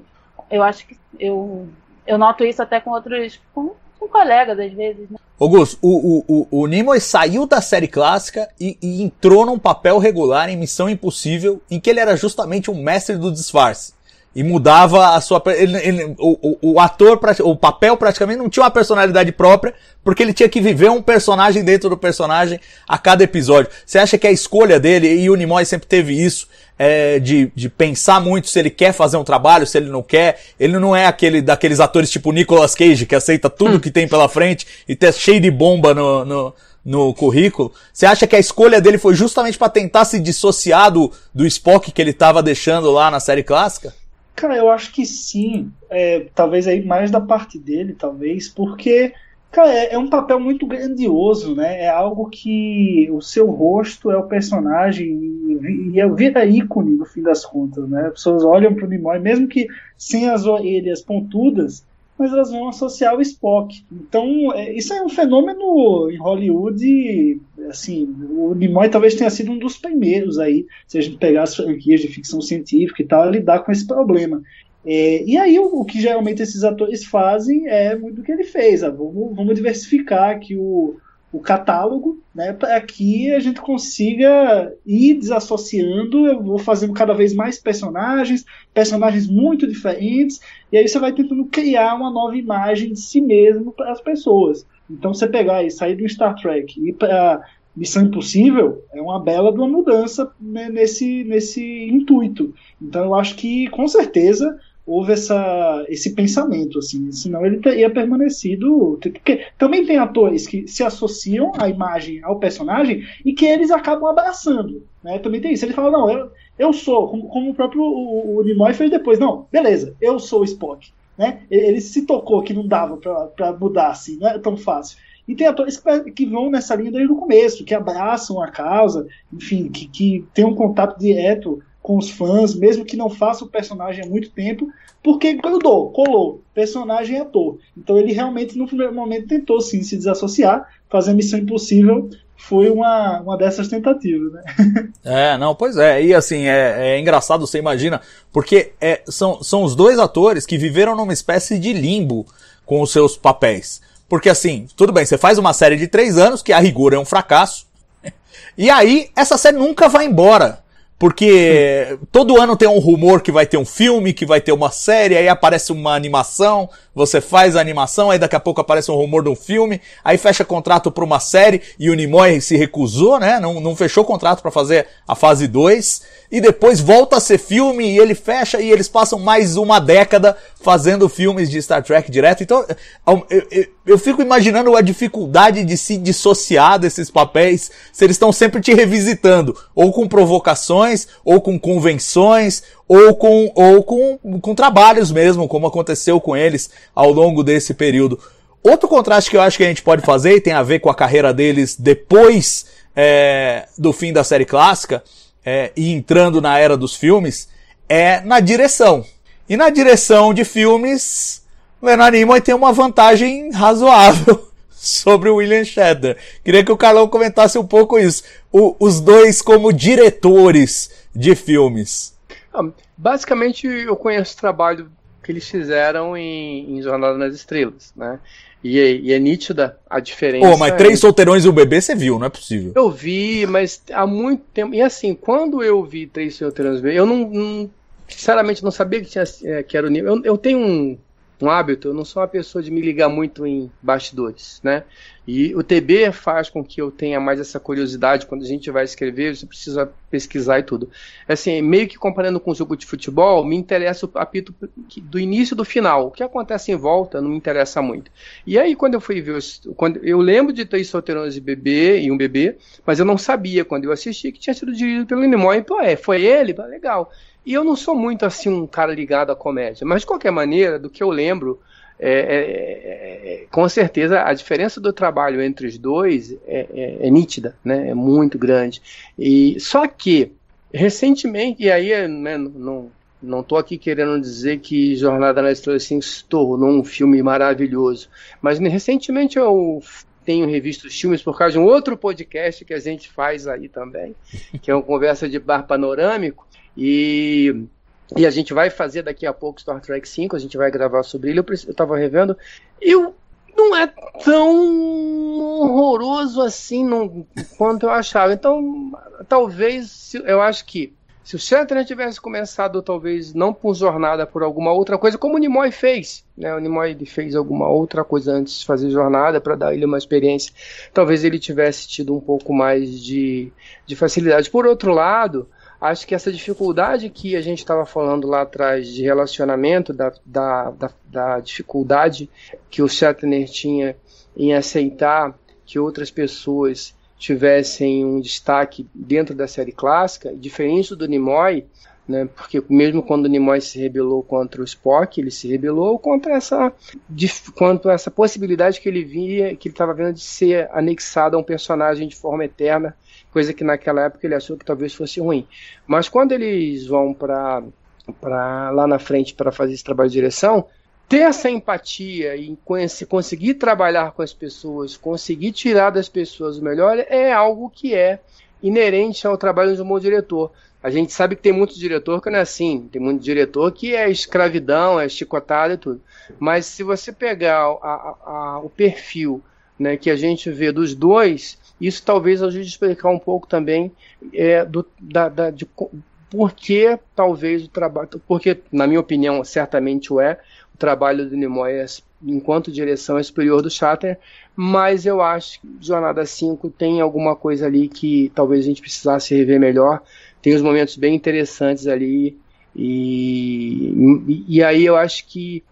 eu acho que eu, eu noto isso até com outros... Com, com colegas, às vezes, né? Augusto, o, o, o, o Nimoy saiu da série clássica e, e entrou num papel regular em Missão Impossível, em que ele era justamente um mestre do disfarce. E mudava a sua... Ele, ele, o, o ator, o papel praticamente não tinha uma personalidade própria, porque ele tinha que viver um personagem dentro do personagem a cada episódio. Você acha que a escolha dele, e o Nimoy sempre teve isso, é, de, de pensar muito se ele quer fazer um trabalho, se ele não quer, ele não é aquele daqueles atores tipo Nicolas Cage, que aceita tudo que tem pela frente e tá cheio de bomba no... no no currículo. Você acha que a escolha dele foi justamente para tentar se dissociar do, do Spock que ele estava deixando lá na série clássica? Cara, eu acho que sim. É, talvez aí mais da parte dele, talvez, porque, cara, é, é um papel muito grandioso, né? É algo que o seu rosto é o personagem e, e vira ícone, no fim das contas, né? As pessoas olham pro Nimoy, mesmo que sem as orelhas pontudas, mas elas vão associar o Spock. Então, é, isso é um fenômeno em Hollywood, assim, o Nimoy talvez tenha sido um dos primeiros aí, se a gente pegar as franquias de ficção científica e tal, a lidar com esse problema. É, e aí, o, o que geralmente esses atores fazem é muito do que ele fez, ah, vamos, vamos diversificar aqui o, o catálogo, né, para que a gente consiga ir desassociando, eu vou fazendo cada vez mais personagens, personagens muito diferentes, e aí você vai tentando criar uma nova imagem de si mesmo para as pessoas. Então você pegar e sair do Star Trek e ir para Missão Impossível é uma bela de uma mudança, né, nesse, nesse intuito. Então eu acho que com certeza houve essa, esse pensamento, assim, senão ele teria permanecido... Porque também tem atores que se associam à imagem, ao personagem, e que eles acabam abraçando, né? Também tem isso, ele fala, não, eu, eu sou, como, como o próprio o, o Nimoy fez depois, não, beleza, eu sou o Spock, né? Ele se tocou que não dava pra, pra mudar, assim, não era tão fácil. E tem atores que, que vão nessa linha desde o começo, que abraçam a causa, enfim, que, que tem um contato direto com os fãs, mesmo que não faça o personagem há muito tempo, porque grudou, colou, personagem e ator. Então ele realmente, no primeiro momento, tentou sim se desassociar, fazer a Missão Impossível foi uma, uma dessas tentativas, né? É, não, pois é, e assim, é, é engraçado, você imagina, porque é, são, são os dois atores que viveram numa espécie de limbo com os seus papéis. Porque assim, tudo bem, você faz uma série de três anos, que a rigor é um fracasso, e aí essa série nunca vai embora. Porque todo ano tem um rumor que vai ter um filme, que vai ter uma série, aí aparece uma animação, você faz a animação, aí daqui a pouco aparece um rumor de um filme, aí fecha contrato pra uma série, e o Nimoy se recusou, né, não, não fechou contrato pra fazer a fase dois, e depois volta a ser filme, e ele fecha, e eles passam mais uma década fazendo filmes de Star Trek direto. Então, eu, eu, eu fico imaginando a dificuldade de se dissociar desses papéis, se eles estão sempre te revisitando, ou com provocações, ou com convenções, ou com, ou com, com trabalhos mesmo, como aconteceu com eles ao longo desse período. Outro contraste que eu acho que a gente pode fazer, e tem a ver com a carreira deles depois é, do fim da série clássica, é, e entrando na era dos filmes, é na direção. E na direção de filmes, Leonard Nimoy tem uma vantagem razoável sobre o William Shatner. Queria que o Carlão comentasse um pouco isso. O, os dois como diretores de filmes. Basicamente, eu conheço o trabalho que eles fizeram em, em Jornada nas Estrelas, né? E, e é nítida a diferença. Oh, mas Três entre... Solteirões e um Bebê você viu, não é possível. Eu vi, mas há muito tempo... E assim, quando eu vi Três Solteirões e um Bebê, eu não, não... Sinceramente, não sabia que, tinha, que era o nível. Eu, eu tenho um... um hábito, eu não sou uma pessoa de me ligar muito em bastidores, né? E o T B faz com que eu tenha mais essa curiosidade. Quando a gente vai escrever, você precisa pesquisar e tudo. Assim, meio que comparando com o jogo de futebol, me interessa o apito do início e do final. O que acontece em volta não me interessa muito. E aí, quando eu fui ver... Quando, eu lembro de Três Solteirões e Bebê, e um Bebê, mas eu não sabia, quando eu assisti, que tinha sido dirigido pelo Nimoy. Então, é, foi ele? Legal. E eu não sou muito, assim, um cara ligado à comédia. Mas, de qualquer maneira, do que eu lembro, é, é, é, com certeza, a diferença do trabalho entre os dois é, é, é nítida, né? É muito grande. E, só que, recentemente, e aí, né, não... Não estou aqui querendo dizer que Jornada nas Estrelas assim, se tornou um filme maravilhoso. Mas recentemente eu tenho revisto os filmes por causa de um outro podcast que a gente faz aí também, que é uma conversa de bar panorâmico. E, e a gente vai fazer daqui a pouco Star Trek cinco, a gente vai gravar sobre ele. Eu estava revendo e eu... não é tão horroroso assim não, quanto eu achava. Então, talvez, eu acho que se o Shatner tivesse começado, talvez, não por Jornada, por alguma outra coisa, como o Nimoy fez, né? O Nimoy ele fez alguma outra coisa antes de fazer Jornada, para dar ele uma experiência. Talvez ele tivesse tido um pouco mais de, de facilidade. Por outro lado, acho que essa dificuldade que a gente estava falando lá atrás de relacionamento, da, da, da, da dificuldade que o Shatner tinha em aceitar que outras pessoas tivessem um destaque dentro da série clássica, diferente do Nimoy, né, porque mesmo quando o Nimoy se rebelou contra o Spock, ele se rebelou contra essa, contra essa possibilidade que ele via, que ele estava vendo de ser anexado a um personagem de forma eterna, coisa que naquela época ele achou que talvez fosse ruim. Mas quando eles vão para lá na frente para fazer esse trabalho de direção, ter essa empatia e conseguir trabalhar com as pessoas, conseguir tirar das pessoas o melhor, é algo que é inerente ao trabalho de um bom diretor. A gente sabe que tem muito diretor que não é assim, tem muito diretor que é escravidão, é chicotado e tudo. Mas se você pegar a, a, a, o perfil, né, que a gente vê dos dois, isso talvez ajude a explicar um pouco também é, do, da, da, de porque talvez o trabalho, porque na minha opinião certamente o é, o trabalho do Nimoy, é, enquanto direção, é superior do Shatner, mas eu acho que Jornada cinco tem alguma coisa ali que talvez a gente precisasse rever melhor. Tem uns momentos bem interessantes ali, e, e aí eu acho que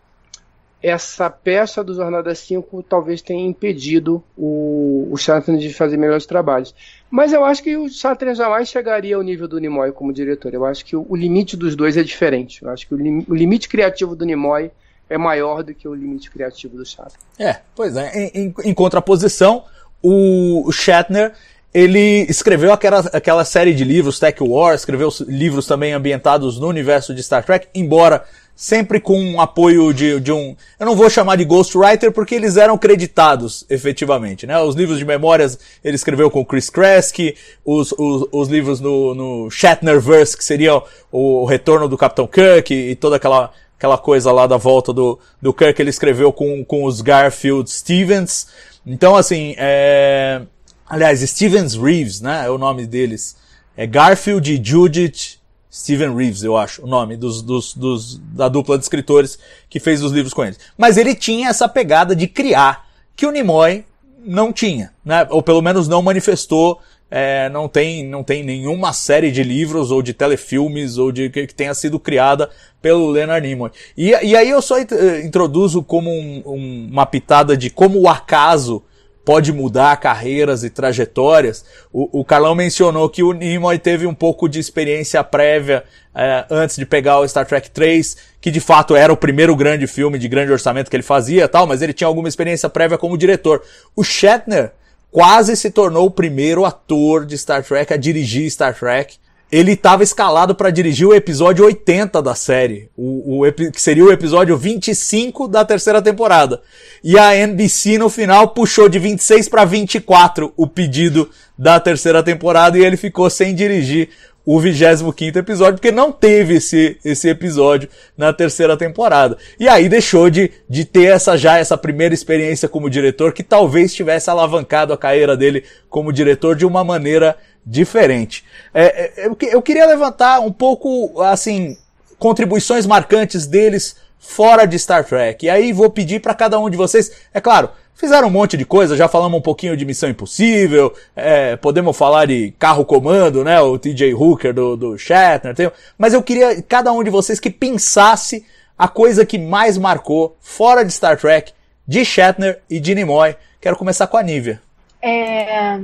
essa peça do Jornada cinco talvez tenha impedido o, o Shatner de fazer melhores trabalhos. Mas eu acho que o Shatner jamais chegaria ao nível do Nimoy como diretor. Eu acho que o, o limite dos dois é diferente. Eu acho que o, lim, o limite criativo do Nimoy é maior do que o limite criativo do Shatner. É, pois é. Em, em, em contraposição, o Shatner, ele escreveu aquela, aquela série de livros, Tech War, escreveu livros também ambientados no universo de Star Trek, embora sempre com um apoio de, de um... Eu não vou chamar de ghostwriter porque eles eram creditados, efetivamente, né? Os livros de memórias ele escreveu com o Chris Kresge, os, os, os livros no, no Shatnerverse, que seria o, o retorno do Capitão Kirk e, e toda aquela... aquela coisa lá da volta do, do Kirk, ele escreveu com, com os Garfield Stevens. Então, assim, é... aliás, Stevens Reeves, né, é o nome deles. É Garfield e Judith Steven Reeves, eu acho, o nome dos, dos, dos, da dupla de escritores que fez os livros com eles. Mas ele tinha essa pegada de criar, que o Nimoy não tinha, né, ou pelo menos não manifestou. É, não tem, não tem nenhuma série de livros ou de telefilmes ou de que, que tenha sido criada pelo Leonard Nimoy. E, e aí eu só introduzo como um, um, uma pitada de como o acaso pode mudar carreiras e trajetórias. O, o Carlão mencionou que o Nimoy teve um pouco de experiência prévia é, antes de pegar o Star Trek três, que de fato era o primeiro grande filme de grande orçamento que ele fazia, tal, mas ele tinha alguma experiência prévia como diretor. O Shatner quase se tornou o primeiro ator de Star Trek a dirigir Star Trek. Ele estava escalado para dirigir o episódio oitenta da série, o, o, que seria o episódio vinte e cinco da terceira temporada. E a N B C, no final, puxou de vinte e seis para vinte e quatro o pedido da terceira temporada, e ele ficou sem dirigir o vigésimo quinto episódio, porque não teve esse, esse episódio na terceira temporada. E aí deixou de, de ter essa, já essa primeira experiência como diretor, que talvez tivesse alavancado a carreira dele como diretor de uma maneira diferente. É, eu, eu queria levantar um pouco, assim, contribuições marcantes deles fora de Star Trek. E aí vou pedir para cada um de vocês, é claro, fizeram um monte de coisa, já falamos um pouquinho de Missão Impossível, é, podemos falar de Carro Comando, né, o T J Hooker do, do Shatner, tem, mas eu queria cada um de vocês que pensasse a coisa que mais marcou fora de Star Trek, de Shatner e de Nimoy. Quero começar com a Nívia. É,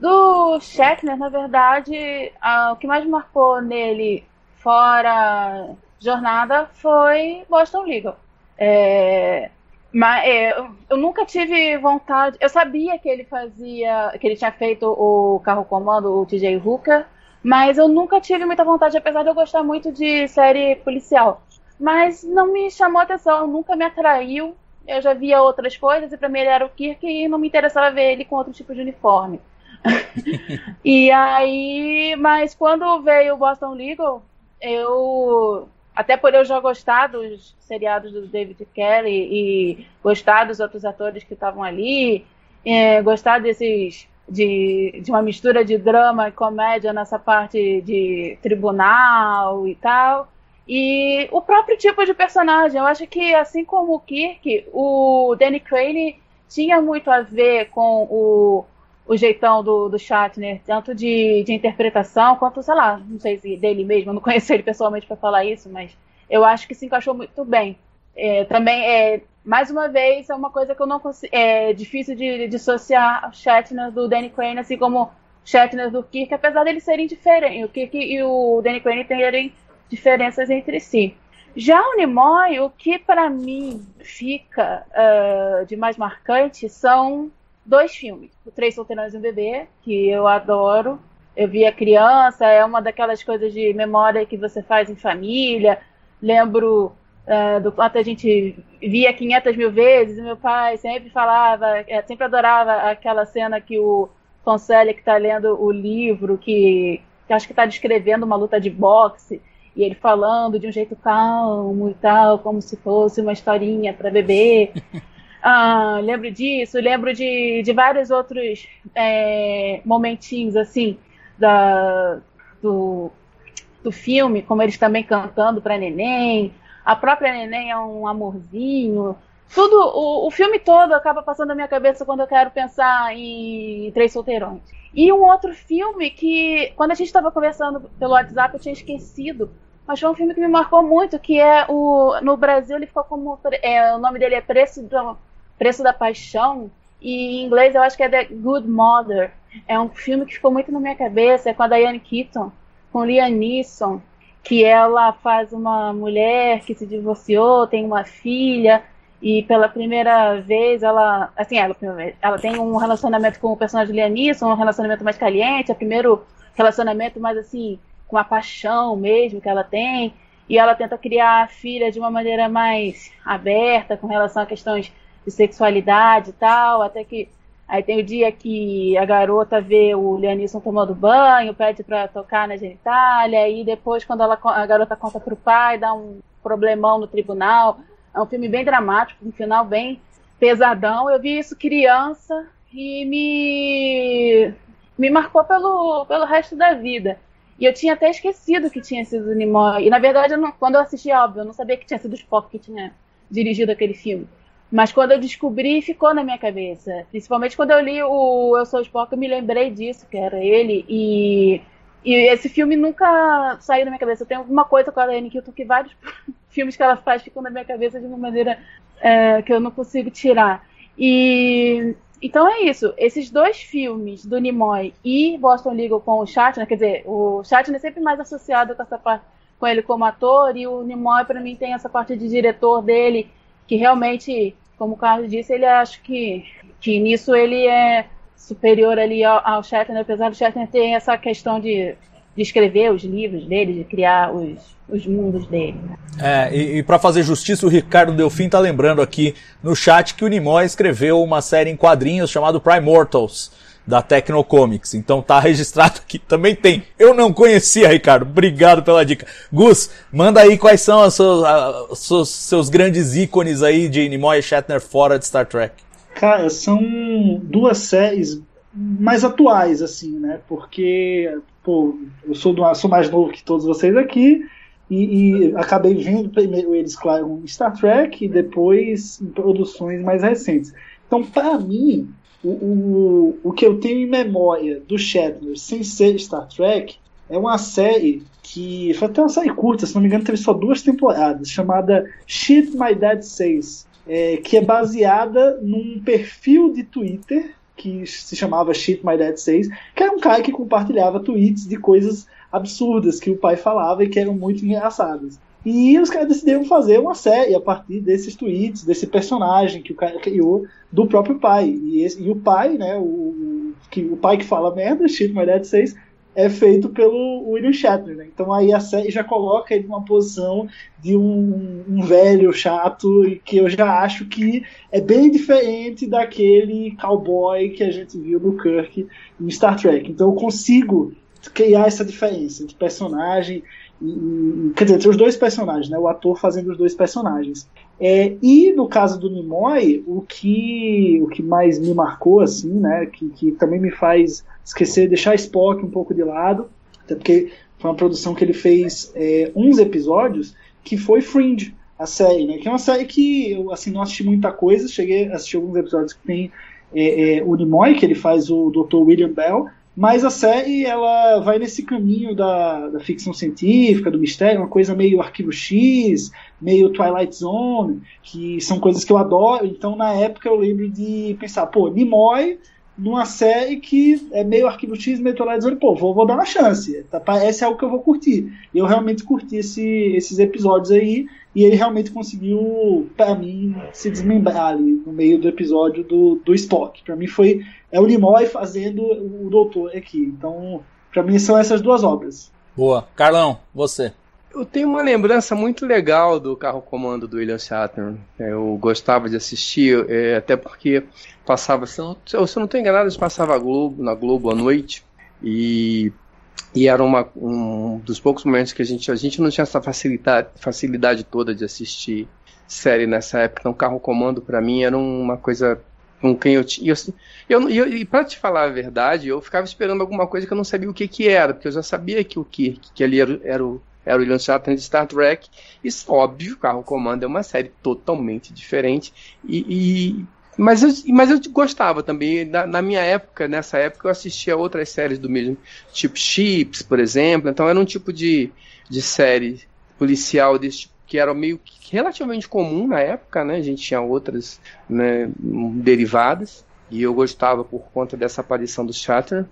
do Shatner, na verdade, a, o que mais marcou nele fora jornada foi Boston Legal. É, mas é, eu, eu nunca tive vontade. Eu sabia que ele fazia, que ele tinha feito o Carro Comando, o T J Hooker, mas eu nunca tive muita vontade, apesar de eu gostar muito de série policial. Mas não me chamou atenção, nunca me atraiu. Eu já via outras coisas e pra mim ele era o Kirk e não me interessava ver ele com outro tipo de uniforme. E aí, mas quando veio o Boston Legal, eu, até por eu já gostar dos seriados do David Kelly e gostar dos outros atores que estavam ali, é, gostar desses, de, de uma mistura de drama e comédia nessa parte de tribunal e tal. E o próprio tipo de personagem, eu acho que assim como o Kirk, o Danny Crane tinha muito a ver com o, o jeitão do, do Shatner, tanto de, de interpretação quanto, sei lá, não sei se dele mesmo, eu não conheço ele pessoalmente para falar isso, mas eu acho que se encaixou muito bem. É, também, é, mais uma vez, é uma coisa que eu não consigo, é difícil de dissociar o Shatner do Danny Crane, assim como o Shatner do Kirk, apesar deles serem diferentes, o Kirk e o Danny Crane terem diferenças entre si. Já o Nimoy, o que para mim fica uh, de mais marcante são dois filmes. O Três Solteirões e um Bebê, que eu adoro. Eu vi a criança, é uma daquelas coisas de memória que você faz em família. Lembro uh, do quanto a gente via quinhentas mil vezes. Meu pai sempre falava, sempre adorava aquela cena que o Fonseca, que está lendo o livro, que, que acho que está descrevendo uma luta de boxe, e ele falando de um jeito calmo e tal, como se fosse uma historinha para bebê. Ah, lembro disso, lembro de, de vários outros é, momentinhos assim da, do, do filme, como eles também cantando para neném. A própria neném é um amorzinho. Tudo, o, o filme todo acaba passando na minha cabeça quando eu quero pensar em Três Solteirões. E um outro filme que, quando a gente estava conversando pelo WhatsApp, eu tinha esquecido, mas foi um filme que me marcou muito, que é o... No Brasil ele ficou como... É, o nome dele é Preço, do, Preço da Paixão, e em inglês eu acho que é The Good Mother. É um filme que ficou muito na minha cabeça, é com a Diane Keaton, com Liam Neeson, que ela faz uma mulher que se divorciou, tem uma filha, e pela primeira vez ela, assim, ela, ela tem um relacionamento com o personagem de Liam Neeson, um relacionamento mais caliente, é o primeiro relacionamento mais assim, com a paixão mesmo que ela tem, e ela tenta criar a filha de uma maneira mais aberta com relação a questões de sexualidade e tal, até que aí tem o dia que a garota vê o Liam Neeson tomando banho, pede pra tocar na genitália, e depois quando ela, a garota conta pro pai, dá um problemão no tribunal. É um filme bem dramático, um final bem pesadão. Eu vi isso criança e me, me marcou pelo, pelo resto da vida. E eu tinha até esquecido que tinha sido Nimoy. E, na verdade, eu não, quando eu assisti, óbvio, eu não sabia que tinha sido Spock que tinha dirigido aquele filme. Mas quando eu descobri, ficou na minha cabeça. Principalmente quando eu li o Eu Sou Spock, eu me lembrei disso, que era ele. E, e esse filme nunca saiu da minha cabeça. Eu tenho alguma coisa com a Diane Keaton que vários... filmes que ela faz ficam na minha cabeça de uma maneira é, que eu não consigo tirar. E então é isso. Esses dois filmes do Nimoy e Boston Legal com o Shatner, quer dizer, o Shatner é sempre mais associado com essa parte, com ele como ator, e o Nimoy para mim tem essa parte de diretor dele, que realmente, como o Carlos disse, ele acho que, que nisso ele é superior ali ao, ao Shatner, apesar do Shatner ter essa questão de de escrever os livros dele, de criar os, os mundos dele. É, e, e para fazer justiça, o Ricardo Delfim tá lembrando aqui no chat que o Nimoy escreveu uma série em quadrinhos chamada Primortals, da Tecnocomics. Então tá registrado aqui. Também tem. Eu não conhecia, Ricardo. Obrigado pela dica. Gus, manda aí quais são os seus, seus grandes ícones aí de Nimoy e Shatner fora de Star Trek. Cara, são duas séries mais atuais, assim, né? Porque... eu sou, do, sou mais novo que todos vocês aqui, E, e acabei vendo primeiro eles, claro, Star Trek e depois em produções mais recentes. Então, para mim, o, o, o que eu tenho em memória do Shatner sem ser Star Trek é uma série que foi até uma série curta, se não me engano, teve só duas temporadas, chamada Shit My Dad Says, é, que é baseada num perfil de Twitter que se chamava Shit My Dad Says, que era um cara que compartilhava tweets de coisas absurdas que o pai falava e que eram muito engraçadas. E os caras decidiram fazer uma série a partir desses tweets, desse personagem que o cara criou do próprio pai. E, esse, e o pai, né, o, que, o pai que fala merda, Shit My Dad Says, é feito pelo William Shatner, né? Então aí a série já coloca ele numa posição de um, um velho chato, que eu já acho que é bem diferente daquele cowboy que a gente viu no Kirk em Star Trek. Então eu consigo criar essa diferença entre personagem e, quer dizer, entre os dois personagens, né? O ator fazendo os dois personagens. É, e no caso do Nimoy, o que, o que mais me marcou, assim, né, que, que também me faz esquecer, deixar Spock um pouco de lado, até porque foi uma produção que ele fez é, uns episódios, que foi Fringe, a série, né, que é uma série que eu, assim, não assisti muita coisa, cheguei a assistir alguns episódios que tem é, é, o Nimoy, que ele faz o doutor William Bell, mas a série, ela vai nesse caminho da, da ficção científica, do mistério, uma coisa meio Arquivo X, meio Twilight Zone, que são coisas que eu adoro. Então, na época, eu lembro de pensar, pô, Nimoy, numa série que é meio Arquivo X, meio Twilight Zone, pô, vou, vou dar uma chance, parece algo que eu vou curtir. E eu realmente curti esse, esses episódios aí, e ele realmente conseguiu, pra mim, se desmembrar ali no meio do episódio do, do Spock. Pra mim foi... É o Nimoy fazendo o doutor aqui. Então, pra mim, são essas duas obras. Boa. Carlão, você? Eu tenho uma lembrança muito legal do Carro Comando do William Shatner. Eu gostava de assistir, é, até porque passava... Se eu, se eu não estou enganado, eles passavam Globo, na Globo à noite. E, e era uma, um dos poucos momentos que a gente, a gente não tinha essa facilidade, facilidade toda de assistir série nessa época. Então, Carro Comando, pra mim, era uma coisa... com quem eu tinha. E para te falar a verdade, eu ficava esperando alguma coisa que eu não sabia o que, que era, porque eu já sabia que o Kirk, que ali era, era, o, era o William Shatner de Star Trek. E óbvio, Carro Comando é uma série totalmente diferente. E, e, mas, eu, mas eu gostava também. Na, na minha época, nessa época, eu assistia outras séries do mesmo, tipo Chips, por exemplo. Então era um tipo de, de série policial desse tipo, que era meio que relativamente comum na época, né? A gente tinha outras, né, derivadas, e eu gostava por conta dessa aparição do Shatner.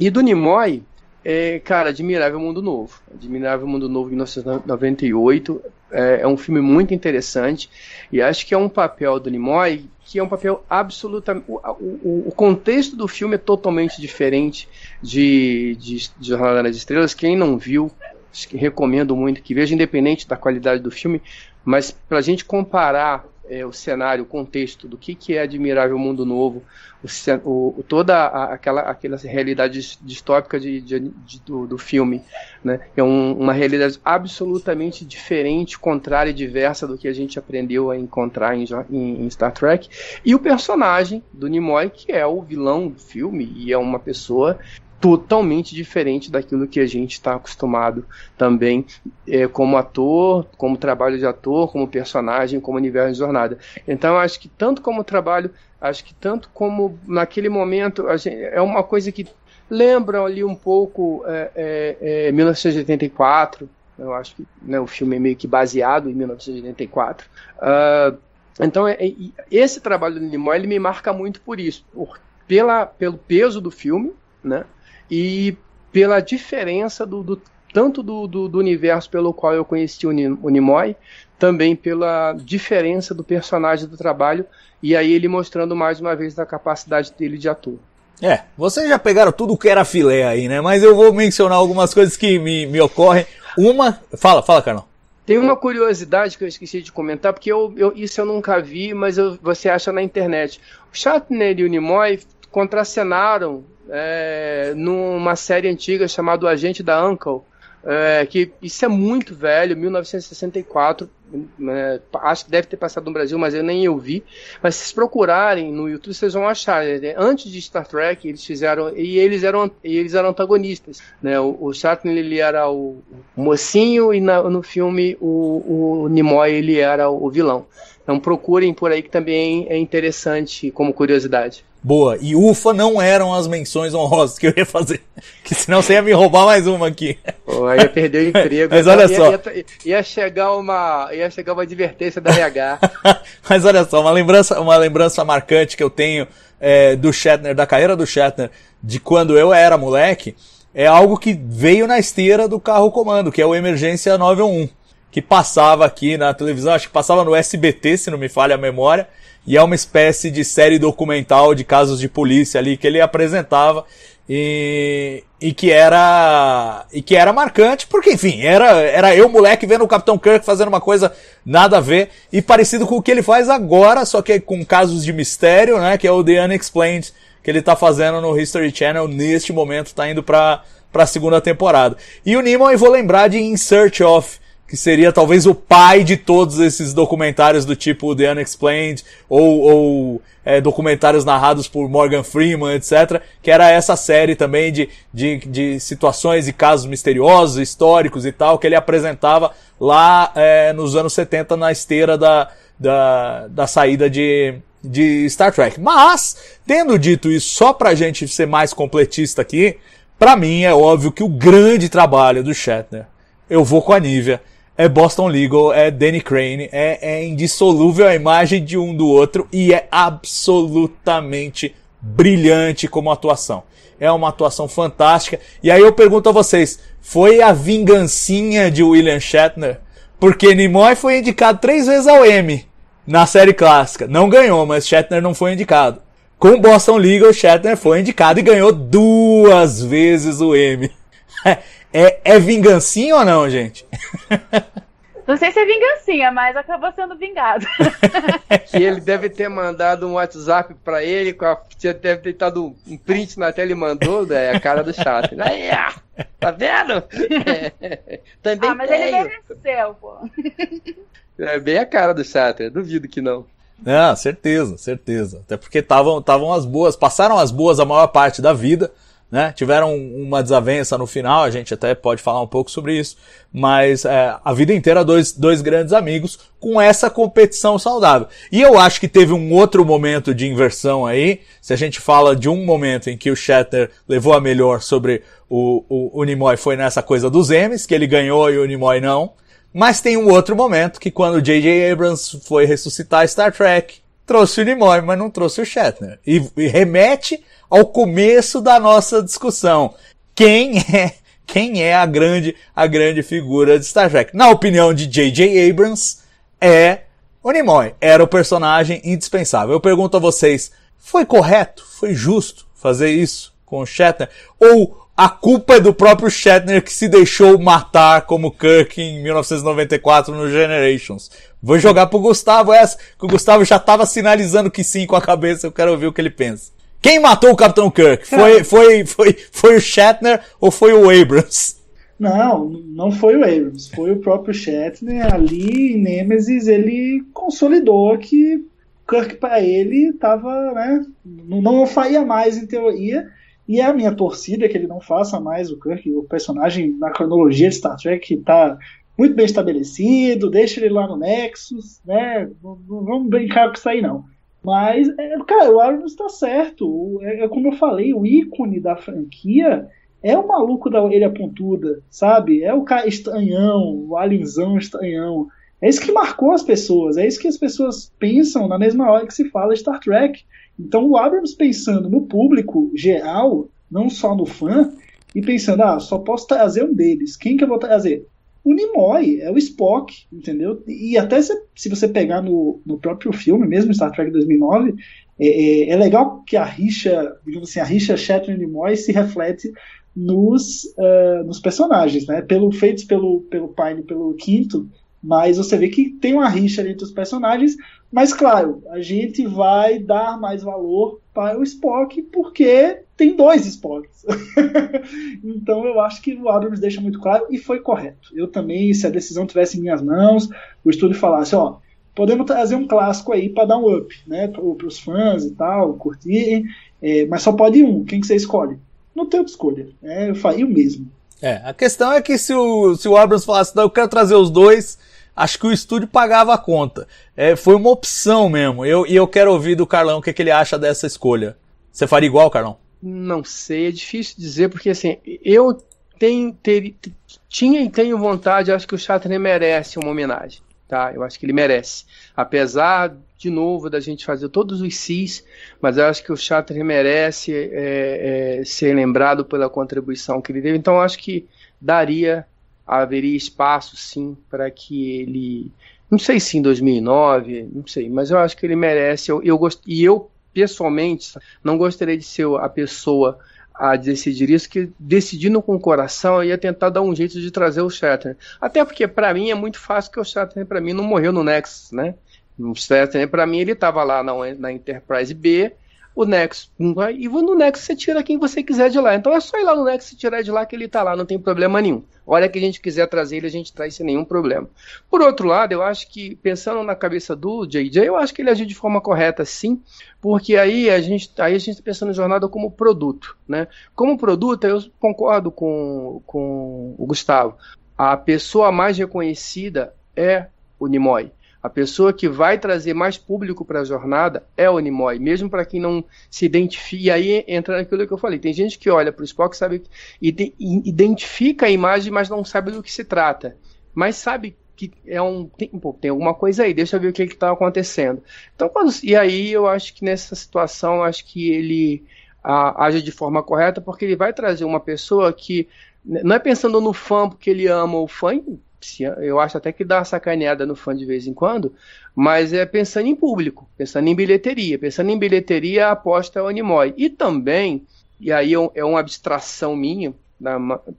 E do Nimoy, é, cara, Admirável Mundo Novo. Admirável Mundo Novo, mil novecentos e noventa e oito, é, é um filme muito interessante, e acho que é um papel do Nimoy, que é um papel absolutamente... O, o, o contexto do filme é totalmente diferente de, de, de Jornada nas Estrelas. Quem não viu... recomendo muito que veja, independente da qualidade do filme, mas para a gente comparar é, o cenário, o contexto do que, que é Admirável Mundo Novo, o, o, toda a, aquela, aquela realidade distópica de, de, de, do, do filme, né? É um, uma realidade absolutamente diferente, contrária e diversa do que a gente aprendeu a encontrar em, em, em Star Trek. E o personagem do Nimoy, que é o vilão do filme, e é uma pessoa totalmente diferente daquilo que a gente está acostumado também, é, como ator, como trabalho de ator, como personagem, como universo de jornada. Então acho que tanto como trabalho, acho que tanto como naquele momento, a gente, é uma coisa que lembra ali um pouco é, é, é, mil novecentos e oitenta e quatro, eu acho que, né, o filme é meio que baseado em mil novecentos e oitenta e quatro, uh, então é, é, esse trabalho do Nimoy, ele me marca muito por isso, por, pela, pelo peso do filme, né? E pela diferença do, do, tanto do, do, do universo pelo qual eu conheci o, Ni, o Nimoy, também pela diferença do personagem do trabalho, e aí ele mostrando mais uma vez da capacidade dele de ator. É, vocês já pegaram tudo que era filé aí, né? Mas eu vou mencionar algumas coisas que me, me ocorrem. Uma... Fala, fala, Carlão. Tem uma curiosidade que eu esqueci de comentar, porque eu, eu, isso eu nunca vi, mas eu, você acha na internet. O Shatner e o Nimoy contracenaram É, numa série antiga chamada O Agente da Uncle, É, que isso é muito velho, mil novecentos e sessenta e quatro, né, acho que deve ter passado no Brasil, mas eu nem eu vi, mas se vocês procurarem no YouTube vocês vão achar, né? Antes de Star Trek eles fizeram, e eles eram, eles eram antagonistas, né? o, o Shatner ele era o mocinho e na, no filme o, o Nimoy ele era o vilão, então procurem por aí que também é interessante como curiosidade. Boa, e ufa, não eram as menções honrosas que eu ia fazer, que senão você ia me roubar mais uma aqui. Pô, aí ia perder o emprego. Mas olha ia, só. Ia, ia, ia, chegar uma, ia chegar uma advertência da R H. Mas olha só, uma lembrança, uma lembrança marcante que eu tenho é, do Shatner, da carreira do Shatner, de quando eu era moleque, é algo que veio na esteira do Carro Comando, que é o Emergência nove um um, que passava aqui na televisão, acho que passava no S B T, se não me falha a memória, e é uma espécie de série documental de casos de polícia ali que ele apresentava e, e que era e que era marcante, porque enfim, era, era eu moleque vendo o Capitão Kirk fazendo uma coisa nada a ver e parecido com o que ele faz agora, só que com casos de mistério, né, que é o The Unexplained, que ele tá fazendo no History Channel neste momento, tá indo pra, pra segunda temporada. E o Nimoy, vou lembrar de In Search Of, que seria talvez o pai de todos esses documentários do tipo The Unexplained, ou, ou é, documentários narrados por Morgan Freeman, etcétera, que era essa série também de, de, de situações e casos misteriosos, históricos e tal, que ele apresentava lá é, nos anos setenta na esteira da, da, da saída de, de Star Trek. Mas, tendo dito isso, só pra gente ser mais completista aqui, pra mim é óbvio que o grande trabalho do Shatner, eu vou com a Nívia, é Boston Legal, é Danny Crane, é, é indissolúvel a imagem de um do outro e é absolutamente brilhante como atuação. É uma atuação fantástica. E aí eu pergunto a vocês, foi a vingancinha de William Shatner? Porque Nimoy foi indicado três vezes ao Emmy na série clássica. Não ganhou, mas Shatner não foi indicado. Com Boston Legal, Shatner foi indicado e ganhou duas vezes o Emmy. É, é vingancinha ou não, gente? Não sei se é vingancinha, mas acabou sendo vingado. Que ele deve ter mandado um WhatsApp pra ele, com a tia deve ter dado um print na tela e mandou, né, a cara do chato. Aí, ó, tá vendo? É, também ah, mas tenho. Ele mereceu, pô. É bem a cara do chato, duvido que não. Ah, certeza, certeza. Até porque estavam as boas, passaram as boas a maior parte da vida, né? Tiveram uma desavença no final, a gente até pode falar um pouco sobre isso, mas é, a vida inteira dois, dois grandes amigos com essa competição saudável. E eu acho que teve um outro momento de inversão aí, se a gente fala de um momento em que o Shatner levou a melhor sobre o, o, o Nimoy, foi nessa coisa dos Emmys, que ele ganhou e o Nimoy não, mas tem um outro momento que quando o J J Abrams foi ressuscitar Star Trek, trouxe o Nimoy, mas não trouxe o Shatner. E, e remete ao começo da nossa discussão. Quem é, quem é a grande, a grande figura de Star Trek? Na opinião de J J Abrams, é o Nimoy. Era o personagem indispensável. Eu pergunto a vocês, foi correto? Foi justo fazer isso com o Shatner? Ou a culpa é do próprio Shatner que se deixou matar como Kirk em mil novecentos e noventa e quatro no Generations? Vou jogar pro Gustavo essa, que o Gustavo já tava sinalizando que sim com a cabeça, eu quero ouvir o que ele pensa. Quem matou o Capitão Kirk? Foi, foi, foi, foi o Shatner ou foi o Abrams? Não, não foi o Abrams, foi o próprio Shatner. Ali em Nemesis ele consolidou que Kirk pra ele tava, né, não faria mais em teoria. E a minha torcida é que ele não faça mais o Kirk, o personagem na cronologia de Star Trek que tá muito bem estabelecido, deixa ele lá no Nexus, né? Não, não vamos brincar com isso aí não. Mas, é, cara, o Abrams tá certo. É, é como eu falei, o ícone da franquia é o maluco da orelha pontuda, sabe? É o cara estranhão, o alienzão estranhão. É isso que marcou as pessoas, é isso que as pessoas pensam na mesma hora que se fala Star Trek. Então o Abrams pensando no público geral, não só no fã, e pensando, ah, só posso trazer um deles. Quem que eu vou trazer? O Nimoy, é o Spock, entendeu? E até se, se você pegar no, no próprio filme, mesmo Star Trek dois mil e nove, é, é legal que a rixa, digamos assim, a rixa Shatner e Nimoy se reflete nos, uh, nos personagens, né? Pelo, feitos pelo, pelo Pine e pelo Quinto, mas você vê que tem uma rixa entre os personagens, mas claro, a gente vai dar mais valor para o Spock, porque tem dois Spocks. Então eu acho que o Abrams deixa muito claro, e foi correto. Eu também, se a decisão tivesse em minhas mãos, o estúdio falasse, ó, podemos trazer um clássico aí para dar um up, né, para os fãs e tal, curtirem, é, mas só pode um, quem que você escolhe? Não tem outra escolha, é, eu faria o mesmo. É, a questão é que se o, se o Abrams falasse, não, eu quero trazer os dois, acho que o estúdio pagava a conta. É, foi uma opção mesmo. Eu, e eu quero ouvir do Carlão o que, que ele acha dessa escolha. Você faria igual, Carlão? Não sei, é difícil dizer, porque assim, eu tenho, ter, tinha e tenho vontade, acho que o Shatner merece uma homenagem. Tá? Eu acho que ele merece. Apesar, de novo, da gente fazer todos os sis, mas eu acho que o Shatner merece é, é, ser lembrado pela contribuição que ele teve. Então, eu acho que daria... haveria espaço, sim, para que ele... Não sei se em dois mil e nove, não sei, mas eu acho que ele merece. Eu, eu gost... E eu, pessoalmente, não gostaria de ser a pessoa a decidir isso, que decidindo com o coração, eu ia tentar dar um jeito de trazer o Shatner. Até porque, para mim, é muito fácil, que o Shatner, para mim, não morreu no Nexus, né? O Shatner, para mim, ele estava lá na, na Enterprise B, o Nexus, e no Nexus você tira quem você quiser de lá. Então é só ir lá no Nexus e tirar de lá que ele tá lá, não tem problema nenhum. A hora que a gente quiser trazer ele, a gente traz sem nenhum problema. Por outro lado, eu acho que, pensando na cabeça do J J, eu acho que ele agiu de forma correta, sim, porque aí a gente aí a gente tá pensando em jornada como produto, né? Como produto, eu concordo com, com o Gustavo. A pessoa mais reconhecida é o Nimoy. A pessoa que vai trazer mais público para a jornada é o Nimoy, mesmo para quem não se identifica. E aí entra naquilo que eu falei. Tem gente que olha para o Spock, sabe, e te, identifica a imagem, mas não sabe do que se trata. Mas sabe que é um tempo, tem alguma coisa aí, deixa eu ver o que está acontecendo. Então, quando, e aí eu acho que nessa situação, acho que ele a, age de forma correta, porque ele vai trazer uma pessoa que, não é pensando no fã porque ele ama o fã, eu acho até que dá uma sacaneada no fã de vez em quando, mas é pensando em público, pensando em bilheteria, pensando em bilheteria, a aposta é o Nimoy. E também, e aí é uma abstração minha,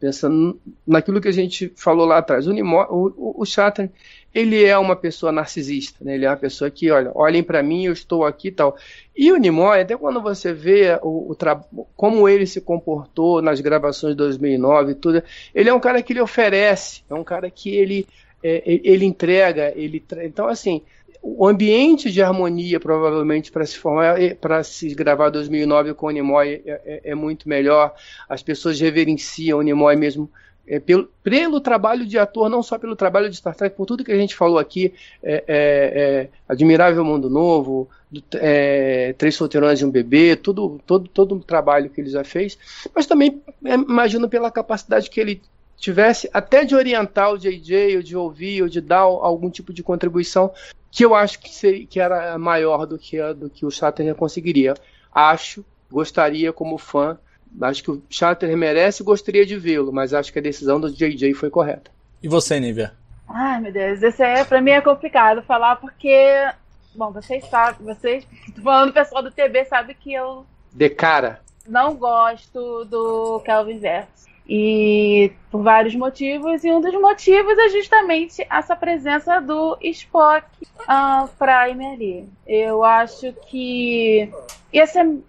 pensando naquilo que a gente falou lá atrás, o, Nimoy, o, o, o Shatner, ele é uma pessoa narcisista, né? Ele é uma pessoa que, olha, olhem para mim, eu estou aqui e tal. E o Nimoy, até quando você vê o, o tra... como ele se comportou nas gravações de dois mil e nove e tudo, ele é um cara que ele oferece, é um cara que ele, é, ele entrega, ele tra... então assim... O ambiente de harmonia, provavelmente, para se formar, para se gravar dois mil e nove com o Nimoy é, é, é muito melhor. As pessoas reverenciam o Nimoy mesmo é, pelo, pelo trabalho de ator, não só pelo trabalho de Star Trek, por tudo que a gente falou aqui, é, é, é, Admirável Mundo Novo, do, é, Três Solteirões e um Bebê, tudo, todo, todo o trabalho que ele já fez, mas também, é, imagino, pela capacidade que ele tivesse até de orientar o J J, ou de ouvir, ou de dar algum tipo de contribuição, que eu acho que, seria, que era maior do que, a, do que o Shatner conseguiria. Acho, gostaria como fã, acho que o Shatner merece e gostaria de vê-lo, mas acho que a decisão do J J foi correta. E você, Nívia? Ai, meu Deus, isso é, pra mim é complicado falar, porque, bom, vocês sabem, vocês, tô falando, o pessoal do T B sabe que eu... De cara. Não gosto do Kelvin Verso. E por vários motivos, e um dos motivos é justamente essa presença do Spock uh, Prime ali. Eu acho que esse,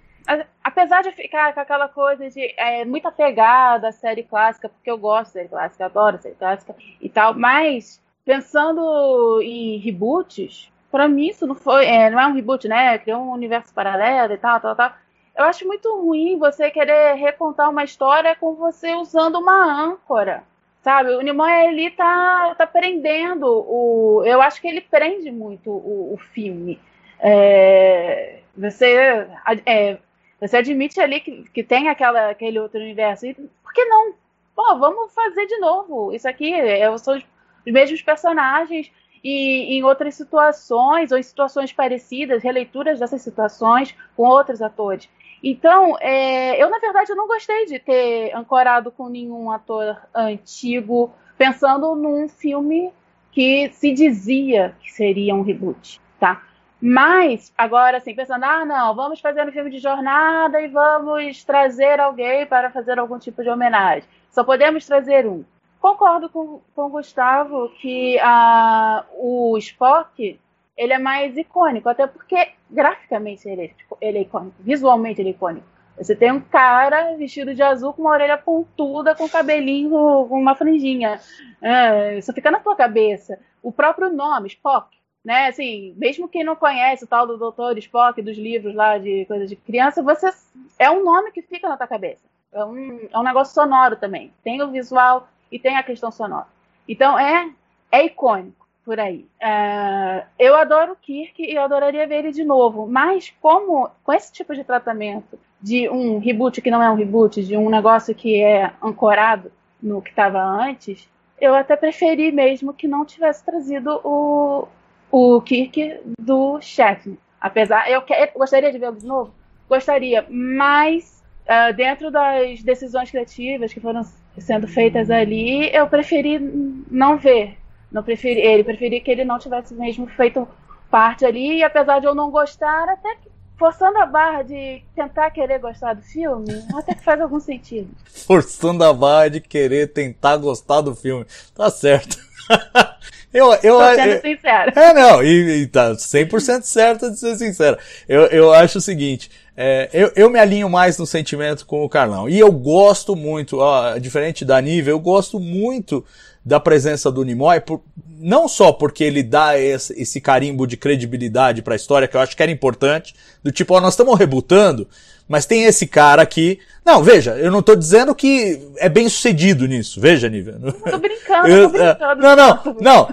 apesar de ficar com aquela coisa de é, muito apegada à série clássica, porque eu gosto da série clássica, adoro série clássica e tal, mas pensando em reboots, pra mim isso não foi, é, não é um reboot, né? Criou um universo paralelo e tal, tal, tal. Eu acho muito ruim você querer recontar uma história com você usando uma âncora, sabe? O Nimoy ali tá, tá prendendo, o, eu acho que ele prende muito o, o filme. É, você, é, você admite ali que, que tem aquela, aquele outro universo, e por que não? Pô, vamos fazer de novo. Isso aqui é, são os mesmos personagens, e em outras situações, ou em situações parecidas, releituras dessas situações com outros atores. Então, é, eu, na verdade, eu não gostei de ter ancorado com nenhum ator antigo, pensando num filme que se dizia que seria um reboot, tá? Mas, agora, assim, pensando, ah, não, vamos fazer um filme de jornada e vamos trazer alguém para fazer algum tipo de homenagem. Só podemos trazer um. Concordo com, com o Gustavo que ah, o Spock... ele é mais icônico, até porque graficamente ele é, tipo, ele é icônico, visualmente ele é icônico. Você tem um cara vestido de azul com uma orelha pontuda, com cabelinho, com uma franjinha. É, isso fica na tua cabeça. O próprio nome, Spock, né? Assim, mesmo quem não conhece o tal do doutor Spock, dos livros lá de coisa de criança, você, é um nome que fica na tua cabeça. É um, é um negócio sonoro também. Tem o visual e tem a questão sonora. Então é, é icônico por aí. Uh, eu adoro o Kirk e eu adoraria ver ele de novo, mas como com esse tipo de tratamento de um reboot que não é um reboot, de um negócio que é ancorado no que estava antes, eu até preferi mesmo que não tivesse trazido o, o Kirk do Shatner. Apesar, eu, quer, eu gostaria de vê-lo de novo? Gostaria, mas uh, dentro das decisões criativas que foram sendo feitas ali, eu preferi não ver. Não preferi, ele preferia que ele não tivesse mesmo feito parte ali, e apesar de eu não gostar, até que forçando a barra de tentar querer gostar do filme, até que faz algum sentido. Forçando a barra de querer tentar gostar do filme. Tá certo. Eu, eu, Tô sendo eu, sincera. É, não, e, e tá cem por cento certa de ser sincera. Eu, eu acho o seguinte, é, eu, eu me alinho mais no sentimento com o Carlão. E eu gosto muito, ó, diferente da Nívia, eu gosto muito da presença do Nimoy, por, não só porque ele dá esse, esse carimbo de credibilidade pra história, que eu acho que era importante, do tipo, ó, nós estamos rebutando, mas tem esse cara aqui... Não, veja, eu não tô dizendo que é bem sucedido nisso, veja, Nívia. Eu tô brincando, eu, tô brincando. Não, não, não,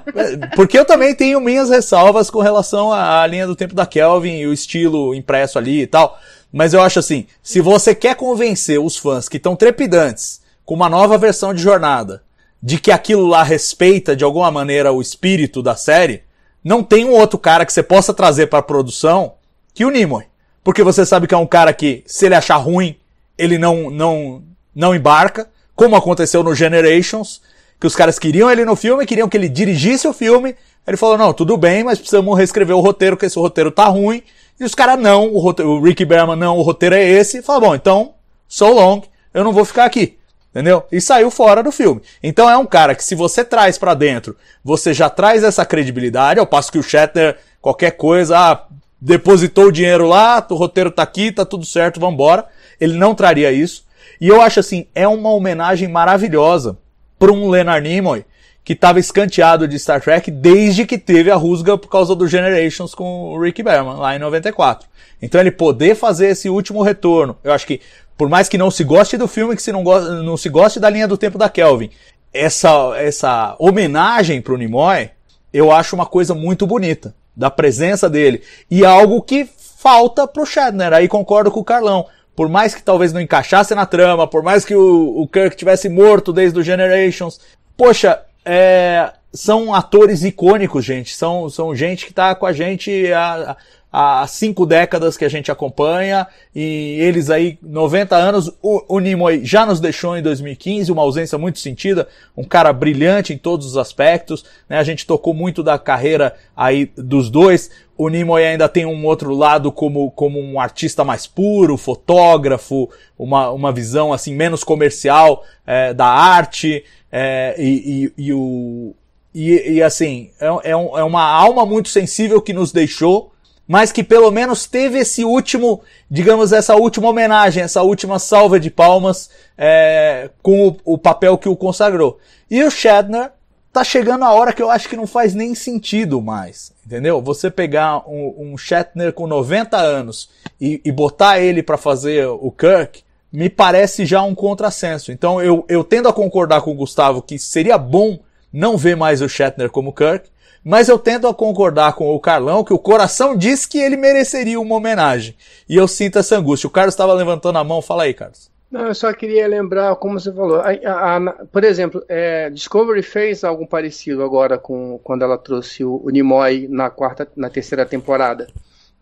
porque eu também tenho minhas ressalvas com relação à linha do tempo da Kelvin e o estilo impresso ali e tal, mas eu acho assim, se você quer convencer os fãs que estão trepidantes com uma nova versão de Jornada, de que aquilo lá respeita de alguma maneira o espírito da série, não tem um outro cara que você possa trazer para a produção que o Nimoy. Porque você sabe que é um cara que, se ele achar ruim, ele não, não, não embarca, como aconteceu no Generations, que os caras queriam ele no filme, queriam que ele dirigisse o filme, aí ele falou, não, tudo bem, mas precisamos reescrever o roteiro, porque esse roteiro tá ruim, e os caras não, o, roteiro, o Ricky Berman não, o roteiro é esse, e fala, bom, então, so long, eu não vou ficar aqui. Entendeu? E saiu fora do filme. Então é um cara que se você traz pra dentro, você já traz essa credibilidade, ao passo que o Shatner, qualquer coisa, ah, depositou o dinheiro lá, o roteiro tá aqui, tá tudo certo, vambora. Ele não traria isso. E eu acho assim, é uma homenagem maravilhosa pra um Leonard Nimoy, que tava escanteado de Star Trek desde que teve a rusga por causa do Generations com o Rick Berman, lá em noventa e quatro. Então ele poder fazer esse último retorno, eu acho que por mais que não se goste do filme, que se não, go- não se goste da linha do tempo da Kelvin, essa, essa homenagem pro Nimoy, eu acho uma coisa muito bonita, da presença dele. E algo que falta pro Shatner, aí concordo com o Carlão. Por mais que talvez não encaixasse na trama, por mais que o, o Kirk tivesse morto desde o Generations, poxa, é, são atores icônicos, gente. São, são gente que tá com a gente... A, a, há cinco décadas que a gente acompanha, e eles aí, noventa anos, o, o Nimoy já nos deixou em dois mil e quinze, uma ausência muito sentida, um cara brilhante em todos os aspectos, né? A gente tocou muito da carreira aí dos dois, o Nimoy ainda tem um outro lado como, como um artista mais puro, fotógrafo, uma, uma visão assim menos comercial é, da arte, é, e, e, e, o, e, e assim, é, é, um, é uma alma muito sensível que nos deixou, mas que pelo menos teve esse último, digamos, essa última homenagem, essa última salva de palmas é, com o, o papel que o consagrou. E o Shatner tá chegando a hora que eu acho que não faz nem sentido mais, entendeu? Você pegar um, um Shatner com noventa anos e, e botar ele para fazer o Kirk, me parece já um contrassenso. Então eu, eu tendo a concordar com o Gustavo que seria bom não ver mais o Shatner como Kirk, mas eu tento a concordar com o Carlão que o coração diz que ele mereceria uma homenagem. E eu sinto essa angústia. O Carlos estava levantando a mão. Fala aí, Carlos. Não, eu só queria lembrar, como você falou. A, a, a, por exemplo, é, Discovery fez algo parecido agora com quando ela trouxe o, o Nimoy na, quarta, na terceira temporada.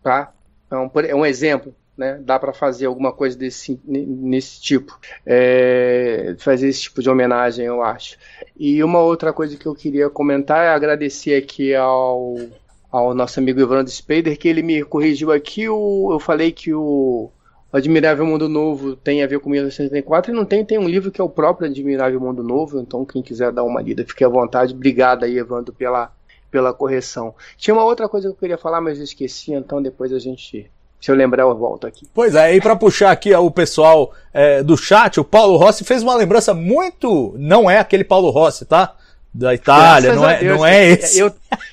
Tá? É, um, é um exemplo. Né? Dá para fazer alguma coisa desse, nesse tipo. É, fazer esse tipo de homenagem, eu acho. E uma outra coisa que eu queria comentar é agradecer aqui ao, ao nosso amigo Evandro Spader, que ele me corrigiu aqui. O, eu falei que o Admirável Mundo Novo tem a ver com mil novecentos e setenta e quatro e não tem, tem um livro que é o próprio Admirável Mundo Novo, então quem quiser dar uma lida, fique à vontade. Obrigado aí, Evandro, pela, pela correção. Tinha uma outra coisa que eu queria falar, mas eu esqueci, então depois a gente... Se eu lembrar, eu volto aqui. Pois é, e para puxar aqui o pessoal é, do chat, o Paulo Rossi fez uma lembrança muito... Não é aquele Paulo Rossi, tá? Da Itália, não é, Deus, não é esse. Eu,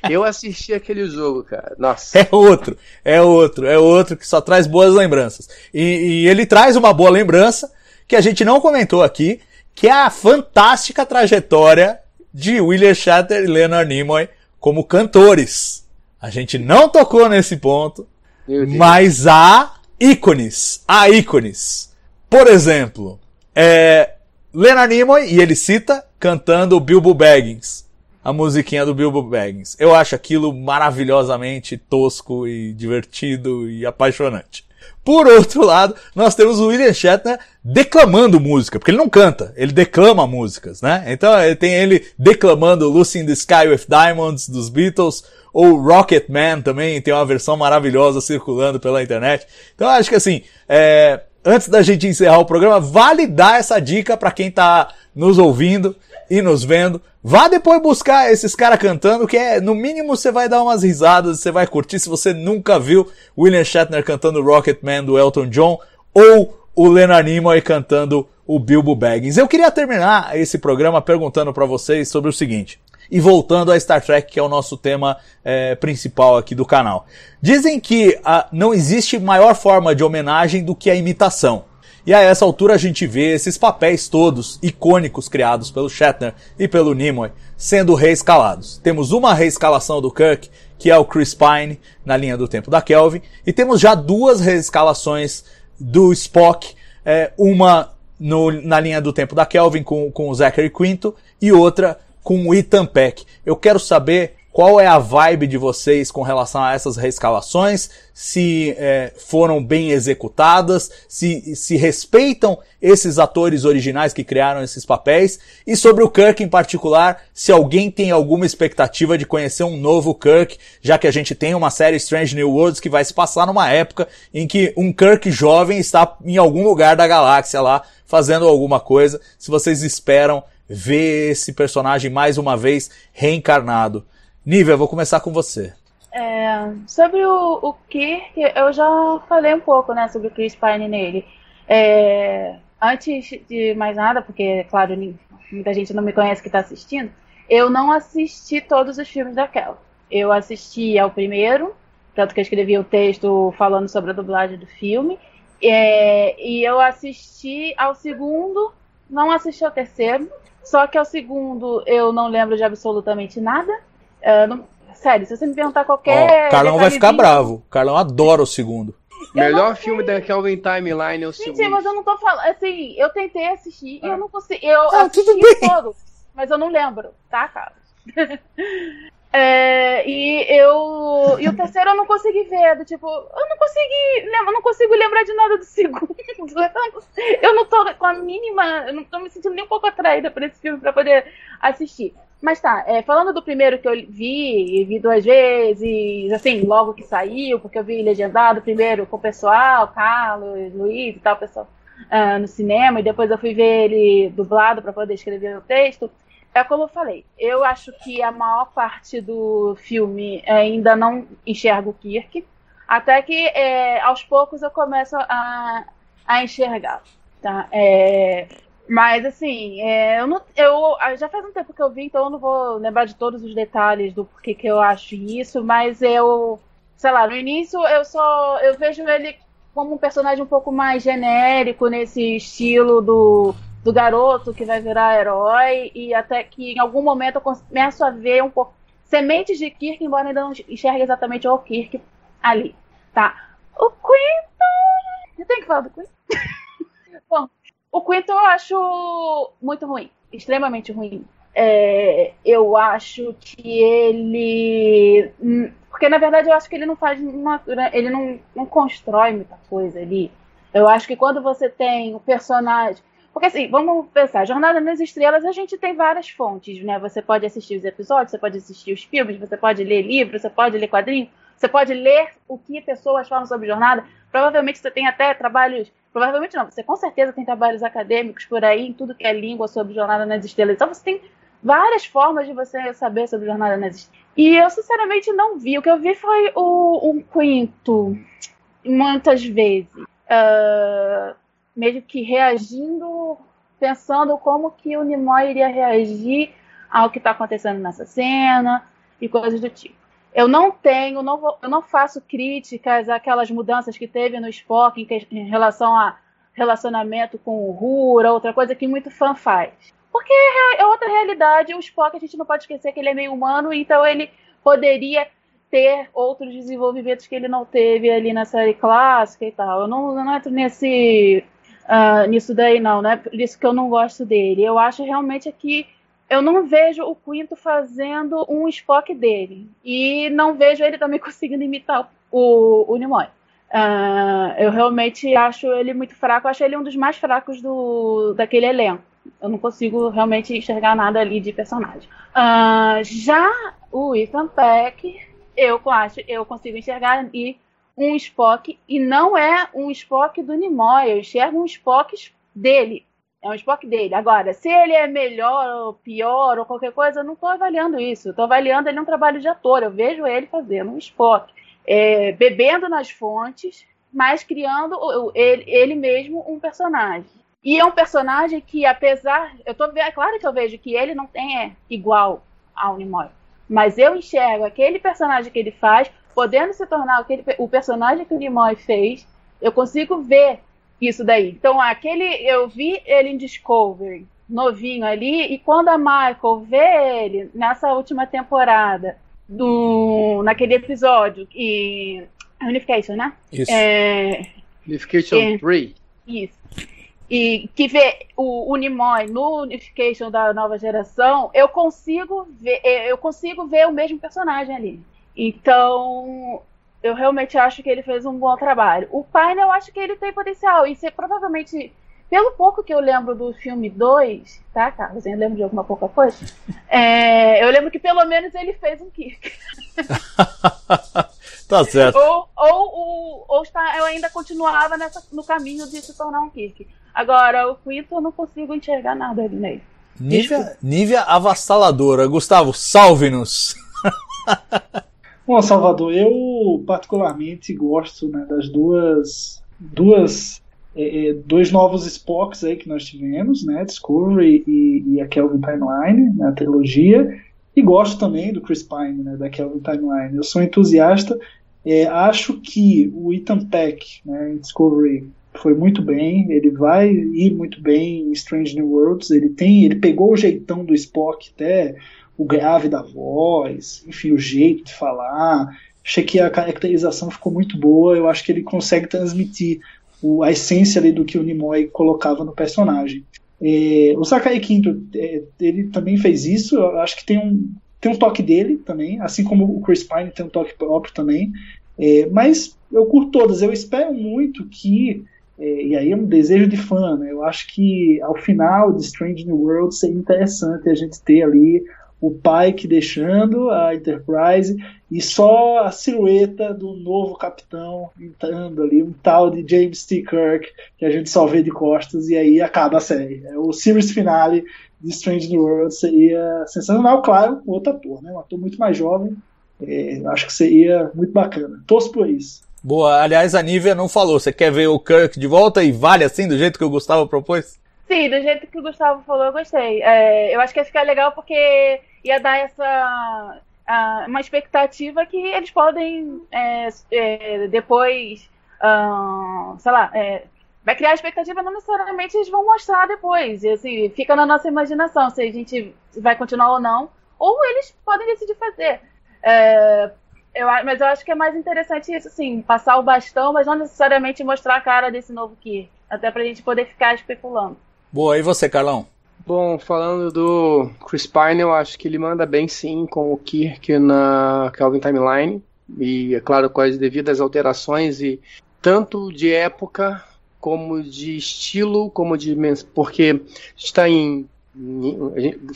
eu assisti aquele jogo, cara. Nossa. É outro, é outro, é outro que só traz boas lembranças. E, e ele traz uma boa lembrança que a gente não comentou aqui, que é a fantástica trajetória de William Shatner e Leonard Nimoy como cantores. A gente não tocou nesse ponto, mas há ícones, há ícones. Por exemplo, é, Leonard Nimoy, e ele cita... cantando o Bilbo Baggins, a musiquinha do Bilbo Baggins. Eu acho aquilo maravilhosamente tosco e divertido e apaixonante. Por outro lado, nós temos o William Shatner declamando música, porque ele não canta, ele declama músicas, né? Então tem ele declamando Lucy in the Sky with Diamonds dos Beatles, ou Rocket Man também, tem uma versão maravilhosa circulando pela internet. Então eu acho que assim, é... antes da gente encerrar o programa, vale dar essa dica para quem tá nos ouvindo e nos vendo. Vá depois buscar esses caras cantando, que é, no mínimo você vai dar umas risadas, você vai curtir. Se você nunca viu William Shatner cantando Rocket Man do Elton John ou o Leonard Nimoy cantando o Bilbo Baggins. Eu queria terminar esse programa perguntando para vocês sobre o seguinte, e voltando a Star Trek, que é o nosso tema é, principal aqui do canal. Dizem que a, não existe maior forma de homenagem do que a imitação. E a essa altura a gente vê esses papéis todos icônicos criados pelo Shatner e pelo Nimoy sendo reescalados. Temos uma reescalação do Kirk, que é o Chris Pine, na linha do tempo da Kelvin, e temos já duas reescalações do Spock, é, uma no, na linha do tempo da Kelvin com, com o Zachary Quinto e outra com o Ethan Peck. Eu quero saber qual é a vibe de vocês com relação a essas reescalações, se é, foram bem executadas, se, se respeitam esses atores originais que criaram esses papéis, e sobre o Kirk em particular, se alguém tem alguma expectativa de conhecer um novo Kirk, já que a gente tem uma série Strange New Worlds que vai se passar numa época em que um Kirk jovem está em algum lugar da galáxia lá, fazendo alguma coisa, se vocês esperam ver esse personagem mais uma vez reencarnado. Nívia, vou começar com você. É, sobre o, o Kirk, eu já falei um pouco, né, sobre o Chris Pine nele. É, antes de mais nada, porque, claro, muita gente não me conhece que está assistindo, eu não assisti todos os filmes da Kel. Eu assisti ao primeiro, tanto que eu escrevi o texto falando sobre a dublagem do filme, é, e eu assisti ao segundo, não assisti ao terceiro, só que ao segundo eu não lembro de absolutamente nada. Uh, não... Sério, se você me perguntar qualquer... Oh, Carlão vai ficar bravo. Carlão adora o segundo. Eu Melhor filme da Kelvin Timeline é o segundo. Gente, mas eu não tô falando... Assim, eu tentei assistir ah. e eu não consegui... Eu ah, assisti todos, mas eu não lembro, tá, Carlos? é, e eu... E o terceiro eu não consegui ver, do tipo... Eu não consegui... Eu não consigo lembrar de nada do segundo. Eu não tô com a mínima... Eu não tô me sentindo nem um pouco atraída por esse filme pra poder assistir. Mas tá, é, falando do primeiro que eu vi, vi duas vezes, assim, logo que saiu, porque eu vi legendado primeiro com o pessoal, Carlos, Luiz e tal, pessoal uh, no cinema, e depois eu fui ver ele dublado para poder escrever o texto. É como eu falei, eu acho que a maior parte do filme ainda não enxergo o Kirk, até que é, aos poucos eu começo a, a enxergar, tá? É... Mas, assim, é, eu, não, eu já faz um tempo que eu vi, então eu não vou lembrar de todos os detalhes do porquê que eu acho isso, mas eu, sei lá, no início eu só, eu vejo ele como um personagem um pouco mais genérico, nesse estilo do, do garoto que vai virar herói, e até que em algum momento eu começo a ver um pouco, sementes de Kirk, embora ainda não enxergue exatamente o Kirk ali, tá? O Quinto... Eu tenho que falar do Quinto? Bom... O Quinto eu acho muito ruim, extremamente ruim. É, eu acho que ele... Porque, na verdade, eu acho que ele não faz uma... Ele não, não constrói muita coisa ali. Eu acho que quando você tem o personagem... Porque, assim, vamos pensar, Jornada nas Estrelas, a gente tem várias fontes, né? Você pode assistir os episódios, você pode assistir os filmes, você pode ler livros, você pode ler quadrinhos, você pode ler o que pessoas falam sobre Jornada. Provavelmente você tem até trabalhos... Provavelmente não, você com certeza tem trabalhos acadêmicos por aí, em tudo que é língua sobre Jornada nas Estrelas. Então você tem várias formas de você saber sobre Jornada nas Estrelas. E eu, sinceramente, não vi. O que eu vi foi o, um quinto, muitas vezes. Uh, meio que reagindo, pensando como que o Nimoy iria reagir ao que está acontecendo nessa cena e coisas do tipo. Eu não tenho, não vou, eu não faço críticas àquelas mudanças que teve no Spock em, que, em relação a relacionamento com o Hura, outra coisa que muito fã faz. Porque é outra realidade, o Spock a gente não pode esquecer que ele é meio humano, então ele poderia ter outros desenvolvimentos que ele não teve ali na série clássica e tal. Eu não, eu não entro nesse, uh, nisso daí não, né? Por isso que eu não gosto dele. Eu acho realmente que eu não vejo o Quinto fazendo um Spock dele. E não vejo ele também conseguindo imitar o, o Nimoy. Uh, eu realmente acho ele muito fraco, eu acho ele um dos mais fracos do, daquele elenco. Eu não consigo realmente enxergar nada ali de personagem. Uh, já o Ethan Peck, eu acho, eu consigo enxergar e um Spock, e não é um Spock do Nimoy, eu enxergo um Spock dele, é um Spock dele. Agora, se ele é melhor ou pior ou qualquer coisa, eu não estou avaliando isso, eu estou avaliando ele um trabalho de ator, eu vejo ele fazendo um Spock, é, bebendo nas fontes, mas criando ele, ele mesmo um personagem. E é um personagem que, apesar... eu tô, é claro que eu vejo que ele não tem é, igual ao Nimoy. Mas eu enxergo aquele personagem que ele faz, podendo se tornar aquele, o personagem que o Nimoy fez, eu consigo ver isso daí. Então, aquele... eu vi ele em Discovery, novinho ali, e quando a Michael vê ele nessa última temporada, do, naquele episódio, e... Unification, né? Isso. É, Unification é, três. Isso. E que vê o, o Nimoy no Unification da nova geração, eu consigo ver, eu consigo ver o mesmo personagem ali. Então, eu realmente acho que ele fez um bom trabalho. O Pine, eu acho que ele tem potencial. E se provavelmente, pelo pouco que eu lembro do filme dois, tá, Carlos? Eu lembro de alguma pouca coisa. É, eu lembro que pelo menos ele fez um Kirk. Tá certo. Ou, ou, ou, ou está, eu ainda continuava nessa, no caminho de se tornar um Kirk. Agora, o Quinto eu não consigo enxergar nada ali nele. Nívia, Nívia avassaladora. Gustavo, salve-nos! Bom, Salvador, eu particularmente gosto, né, das duas... duas é, é, dois novos Spocks aí que nós tivemos, né? Discovery e, e a Kelvin Timeline, né, a trilogia. E gosto também do Chris Pine, né, da Kelvin Timeline. Eu sou entusiasta. É, acho que o Ethan Peck, né, em Discovery... foi muito bem, ele vai ir muito bem em Strange New Worlds, ele tem, ele pegou o jeitão do Spock, até o grave da voz, enfim, o jeito de falar, achei que a caracterização ficou muito boa, eu acho que ele consegue transmitir o, a essência ali do que o Nimoy colocava no personagem. É, o Zachary Quinto, é, ele também fez isso, eu acho que tem um, tem um toque dele também, assim como o Chris Pine tem um toque próprio também, é, mas eu curto todas, eu espero muito que... É, e aí é um desejo de fã, né? Eu acho que ao final de Strange New Worlds seria interessante a gente ter ali o Pike deixando a Enterprise e só a silhueta do novo capitão entrando ali, um tal de James T. Kirk que a gente só vê de costas e aí acaba a série. O series finale de Strange New Worlds seria sensacional, claro, outro ator, né? Um ator muito mais jovem, é, acho que seria muito bacana, torço por isso. Boa, aliás, a Nívia não falou. Você quer ver o Kirk de volta e vale assim, do jeito que o Gustavo propôs? Sim, do jeito que o Gustavo falou, eu gostei. É, eu acho que ia ficar legal porque ia dar essa a, uma expectativa que eles podem é, é, depois, um, sei lá, é, vai criar expectativa, não necessariamente eles vão mostrar depois. Assim, fica na nossa imaginação se a gente vai continuar ou não, ou eles podem decidir fazer. É, Eu, mas eu acho que é mais interessante isso, assim, passar o bastão, mas não necessariamente mostrar a cara desse novo Kirk, até pra gente poder ficar especulando. Boa, e você, Carlão? Bom, falando do Chris Pine, eu acho que ele manda bem sim com o Kirk na Kelvin Timeline, e é claro, com as devidas alterações, e tanto de época, como de estilo, como de... porque está em...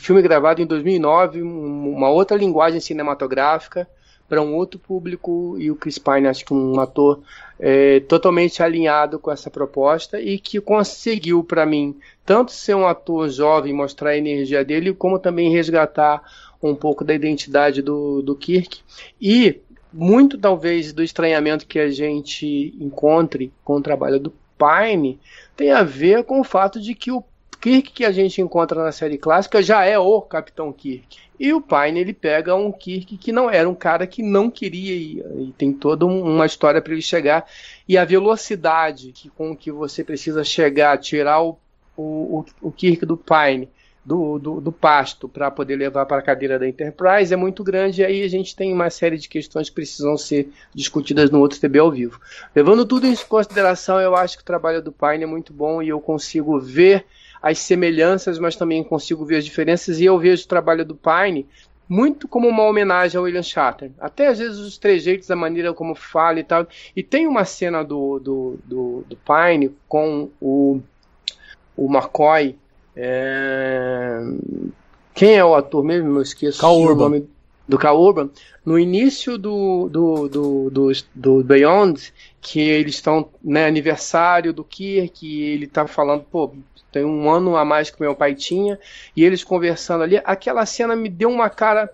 filme gravado em dois mil e nove, uma outra linguagem cinematográfica, para um outro público, e o Chris Pine, acho que um ator é, totalmente alinhado com essa proposta e que conseguiu, para mim, tanto ser um ator jovem, mostrar a energia dele, como também resgatar com um pouco da identidade do, do Kirk, e muito talvez do estranhamento que a gente encontre com o trabalho do Pine tem a ver com o fato de que o Kirk que a gente encontra na série clássica já é o Capitão Kirk. E o Pine, ele pega um Kirk que não era um cara que não queria ir. E tem toda uma história para ele chegar. E a velocidade que, com que você precisa chegar, tirar o, o, o Kirk do Pine, do, do, do pasto, para poder levar para a cadeira da Enterprise é muito grande. E aí a gente tem uma série de questões que precisam ser discutidas no outro T B ao vivo. Levando tudo isso em consideração, eu acho que o trabalho do Pine é muito bom e eu consigo ver as semelhanças, mas também consigo ver as diferenças, e eu vejo o trabalho do Pine muito como uma homenagem ao William Shatner. Até às vezes os trejeitos, a maneira como fala e tal. E tem uma cena do, do, do, do Pine com o, o McCoy. É... Quem é o ator mesmo? Eu esqueço Cal o Urban. Nome do Cal Urban. No início do, do, do, do, do Beyond, que eles estão, né, aniversário do Kirk, e ele tá falando, pô, tem um ano a mais que meu pai tinha, e eles conversando ali, aquela cena me deu uma cara,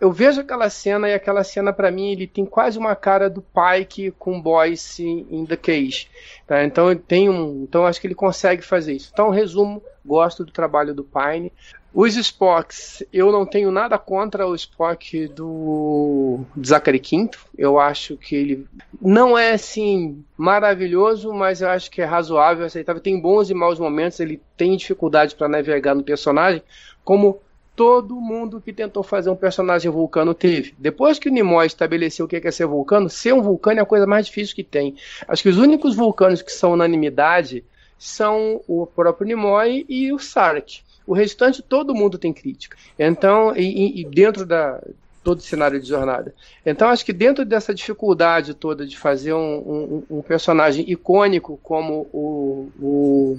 eu vejo aquela cena, e aquela cena pra mim, ele tem quase uma cara do Pike com Boyce in the Cage, tá? Então eu tenho um, então acho que ele consegue fazer isso. Então, resumo, gosto do trabalho do Pine. Os Spocks, eu não tenho nada contra o Spock do, do Zachary Quinto, eu acho que ele não é assim maravilhoso, mas eu acho que é razoável, aceitável, tem bons e maus momentos, ele tem dificuldade para navegar no personagem, como todo mundo que tentou fazer um personagem vulcano teve. Depois que o Nimoy estabeleceu o que é ser vulcano, ser um vulcano é a coisa mais difícil que tem. Acho que os únicos vulcanos que são unanimidade são o próprio Nimoy e o Sarek. O restante, todo mundo tem crítica. Então, e, e dentro da todo o cenário de jornada. Então, acho que dentro dessa dificuldade toda de fazer um, um, um personagem icônico, como o, o,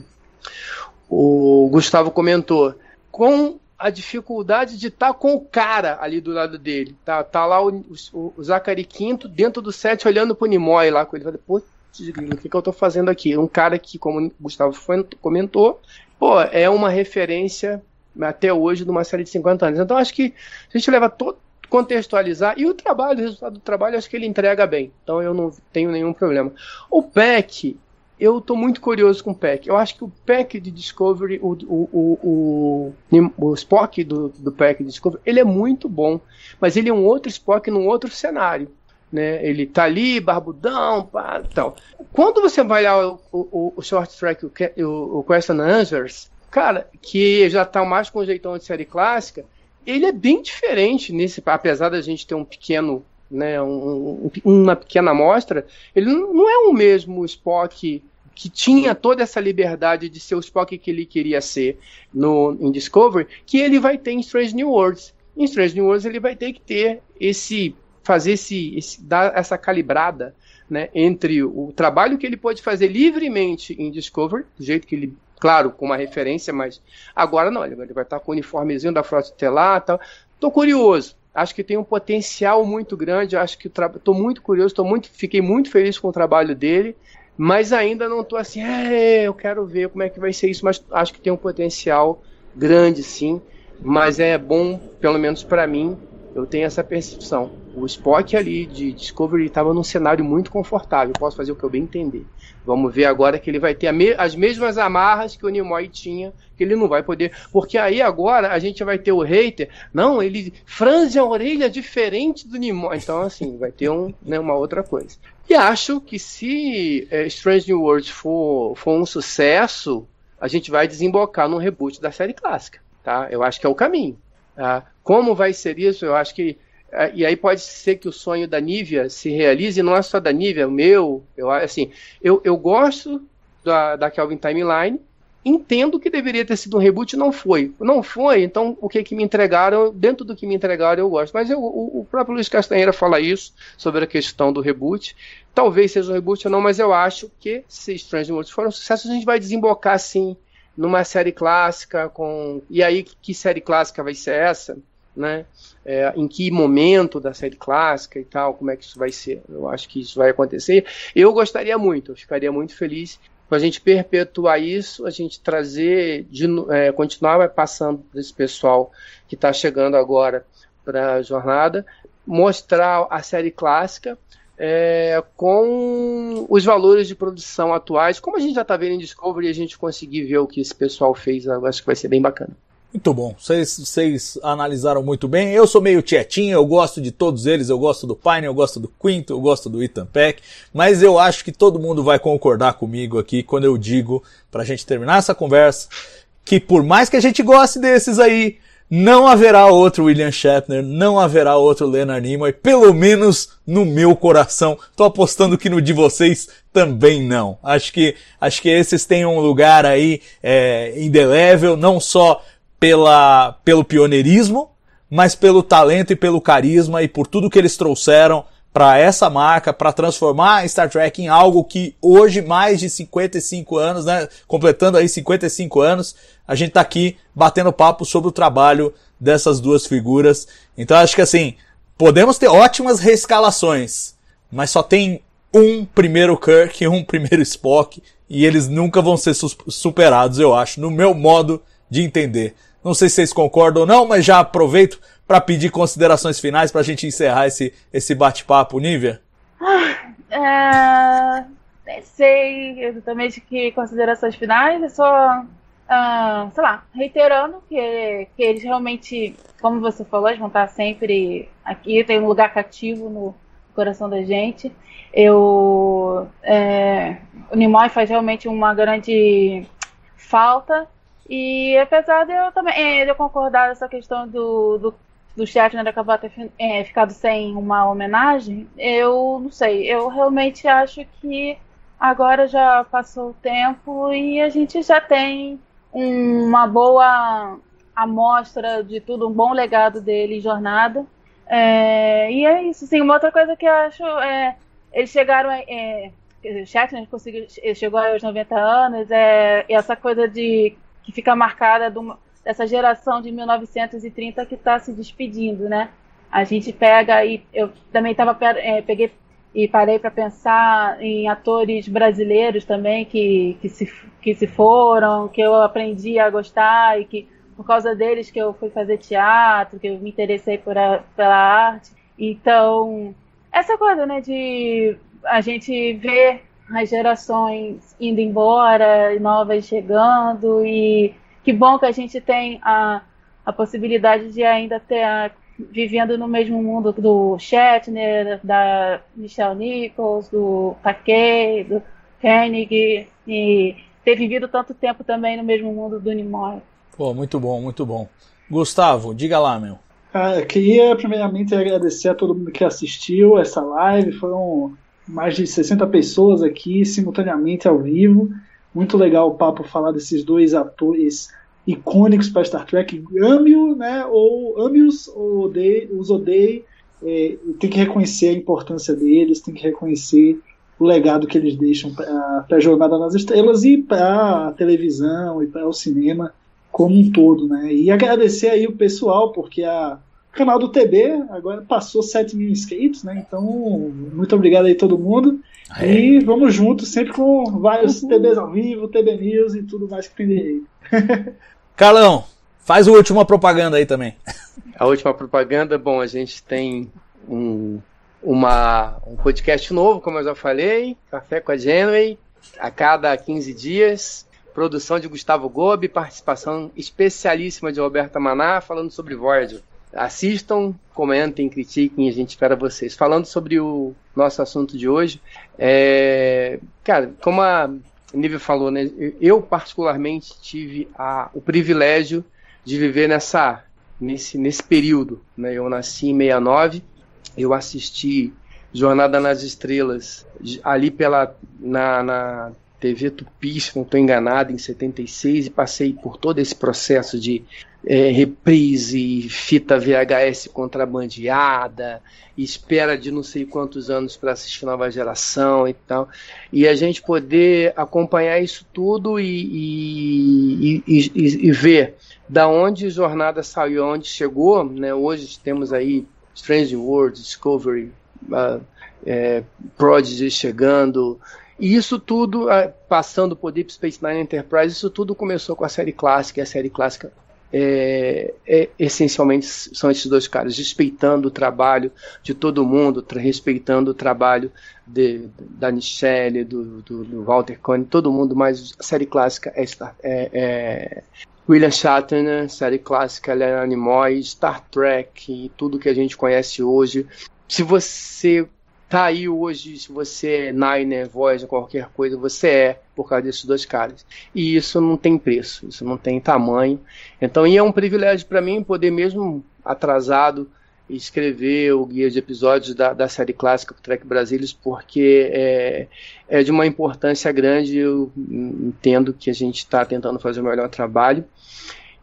o Gustavo comentou, com a dificuldade de estar tá com o cara ali do lado dele. Tá, tá lá o, o, o Zachary Quinto dentro do set olhando pro Nimoy lá com ele. Pô, o que, que eu tô fazendo aqui? Um cara que, como o Gustavo comentou, pô, é uma referência até hoje de uma série de cinquenta anos. Então acho que a gente leva todo contextualizar, e o trabalho, o resultado do trabalho, acho que ele entrega bem. Então eu não tenho nenhum problema. O Peck, eu tô muito curioso com o Peck. Eu acho que o Peck de Discovery, o, o, o, o, o Spock do, do Peck de Discovery, ele é muito bom, mas ele é um outro Spock num outro cenário, né? Ele tá ali, barbudão, pá, tal. Quando você vai lá o, o, o Short Track, o, o Question and Answers, cara, que já tá mais com o jeitão de série clássica, ele é bem diferente nesse, apesar da gente ter um pequeno, né, um, um, uma pequena amostra, ele não é o mesmo Spock que tinha toda essa liberdade de ser o Spock que ele queria ser no, em Discovery, que ele vai ter em Strange New Worlds. Em Strange New Worlds ele vai ter que ter esse... fazer esse, esse, dar essa calibrada, né, entre o trabalho que ele pode fazer livremente em Discovery, do jeito que ele, claro, com uma referência, mas agora não, ele vai estar com o uniformezinho da Frota Estelar e tal. Estou curioso, acho que tem um potencial muito grande, acho que estou muito curioso, tô muito, fiquei muito feliz com o trabalho dele, mas ainda não estou assim, é, eu quero ver como é que vai ser isso, mas acho que tem um potencial grande sim, mas é bom, pelo menos para mim, eu tenho essa percepção. O Spock ali de Discovery estava num cenário muito confortável. Posso fazer o que eu bem entender. Vamos ver agora que ele vai ter me- as mesmas amarras que o Nimoy tinha, que ele não vai poder. Porque aí agora a gente vai ter o hater. Não, ele franze a orelha diferente do Nimoy. Então, assim, vai ter um, né, uma outra coisa. E acho que se é, Strange New Worlds for, for um sucesso, a gente vai desembocar num reboot da série clássica. Tá? Eu acho que é o caminho. Ah, como vai ser isso? Eu acho que e aí pode ser que o sonho da Nívia se realize, não é só da Nívia, o meu, eu, assim, eu, eu gosto da, da Kelvin Timeline, entendo que deveria ter sido um reboot, não foi, não foi, então o que, que me entregaram, dentro do que me entregaram eu gosto, mas eu, o, o próprio Luiz Castanheira fala isso, sobre a questão do reboot, talvez seja um reboot ou não, mas eu acho que se Strange Worlds for um sucesso, a gente vai desembocar sim, numa série clássica, com e aí que série clássica vai ser essa, né? É, em que momento da série clássica e tal, como é que isso vai ser? Eu acho que isso vai acontecer. Eu gostaria muito, eu ficaria muito feliz, a gente perpetuar isso, a gente trazer, de, é, continuar passando para esse pessoal que está chegando agora para a jornada, mostrar a série clássica é, com os valores de produção atuais, como a gente já está vendo em Discovery, a gente conseguir ver o que esse pessoal fez, eu acho que vai ser bem bacana. Muito bom, vocês analisaram muito bem. Eu sou meio tietinho, eu gosto de todos eles, eu gosto do Pine, eu gosto do Quinto, eu gosto do Ethan Peck, mas eu acho que todo mundo vai concordar comigo aqui quando eu digo, pra gente terminar essa conversa, que por mais que a gente goste desses aí, não haverá outro William Shatner, não haverá outro Leonard Nimoy, pelo menos no meu coração. Tô apostando que no de vocês também não. Acho que, acho que esses têm um lugar aí é, indelével, não só Pela, pelo pioneirismo, mas pelo talento e pelo carisma e por tudo que eles trouxeram para essa marca, para transformar a Star Trek em algo que hoje, mais de cinquenta e cinco anos, né, completando aí cinquenta e cinco anos, a gente tá aqui batendo papo sobre o trabalho dessas duas figuras. Então acho que assim, podemos ter ótimas reescalações, mas só tem um primeiro Kirk e um primeiro Spock e eles nunca vão ser superados, eu acho, no meu modo de entender. Não sei se vocês concordam ou não, mas já aproveito para pedir considerações finais para a gente encerrar esse, esse bate-papo, Nívia. Ah, é, sei exatamente que considerações finais, eu só, ah, sei lá, reiterando que, que eles realmente, como você falou, eles vão estar sempre aqui, tem um lugar cativo no coração da gente. Eu, é, o Nimoy faz realmente uma grande falta. E apesar de eu também de eu concordar nessa questão do, do, do Shatner acabar ter é, ficado sem uma homenagem, eu não sei, eu realmente acho que agora já passou o tempo e a gente já tem uma boa amostra de tudo, um bom legado dele em jornada. É, e é isso, sim. Uma outra coisa que eu acho é, eles chegaram a, é, o Shatner conseguiu, chegou aos noventa anos, é, essa coisa de que fica marcada de uma, dessa geração de mil novecentos e trinta que está se despedindo, né? A gente pega e eu também tava, é, peguei e parei para pensar em atores brasileiros também que, que, se, que se foram, que eu aprendi a gostar e que por causa deles que eu fui fazer teatro, que eu me interessei por a, pela arte. Então, essa coisa, né, de a gente ver as gerações indo embora, novas chegando, e que bom que a gente tem a, a possibilidade de ainda ter a, vivendo no mesmo mundo do Shatner, da Michelle Nichols, do Takei, do Koenig, e ter vivido tanto tempo também no mesmo mundo do Nimoy. Pô, muito bom, muito bom. Gustavo, diga lá, meu. Ah, eu queria primeiramente agradecer a todo mundo que assistiu essa live, foi um mais de sessenta pessoas aqui simultaneamente ao vivo. Muito legal o papo falar desses dois atores icônicos para Star Trek. Ame-os, né? Ou ame-os ou odeie, os odeie. É, tem que reconhecer a importância deles, tem que reconhecer o legado que eles deixam para a Jornada nas Estrelas e para a televisão e para o cinema como um todo, né? E agradecer aí o pessoal, porque a o canal do T B agora passou sete mil inscritos, né? Então, muito obrigado aí todo mundo. Aê. E vamos juntos, sempre com vários uhum. T Bs ao vivo, T B News e tudo mais que tem direito. Carlão, faz a última propaganda aí também. A última propaganda, bom, a gente tem um, uma, um podcast novo, como eu já falei, Café com a Genway, a cada quinze dias. Produção de Gustavo Gobbi, participação especialíssima de Roberta Maná, falando sobre Voyager. Assistam, comentem, critiquem, a gente espera vocês. Falando sobre o nosso assunto de hoje, é, cara, como a Nívia falou, né, eu particularmente tive a, o privilégio de viver nessa, nesse, nesse período, né? Eu nasci em sessenta e nove, eu assisti Jornada nas Estrelas ali pela, na, na T V Tupi, se não estou enganado, em setenta e seis, e passei por todo esse processo de É, reprise, fita V H S contrabandeada, espera de não sei quantos anos para assistir Nova Geração e tal, e a gente poder acompanhar isso tudo e, e, e, e, e ver da onde Jornada saiu, onde chegou, né? Hoje temos aí Strange World, Discovery, uh, é, Prodigy chegando, E isso tudo, passando por Deep Space Nine, Enterprise, isso tudo começou com a série clássica, e a série clássica é, é, essencialmente são esses dois caras, respeitando o trabalho de todo mundo, respeitando o trabalho de, da Michelle, do, do, do Walter Koenig, todo mundo, mas a série clássica é, é, é William Shatner, série clássica Leonard Nimoy, Star Trek e tudo que a gente conhece hoje. Se você tá aí hoje, se você é Niner, Voyager, qualquer coisa, você é por causa desses dois caras. E isso não tem preço, isso não tem tamanho. Então, e é um privilégio para mim poder, mesmo atrasado, escrever o guia de episódios da, da série clássica do Trek Brasilis, porque é, é de uma importância grande. Eu entendo que a gente está tentando fazer o melhor trabalho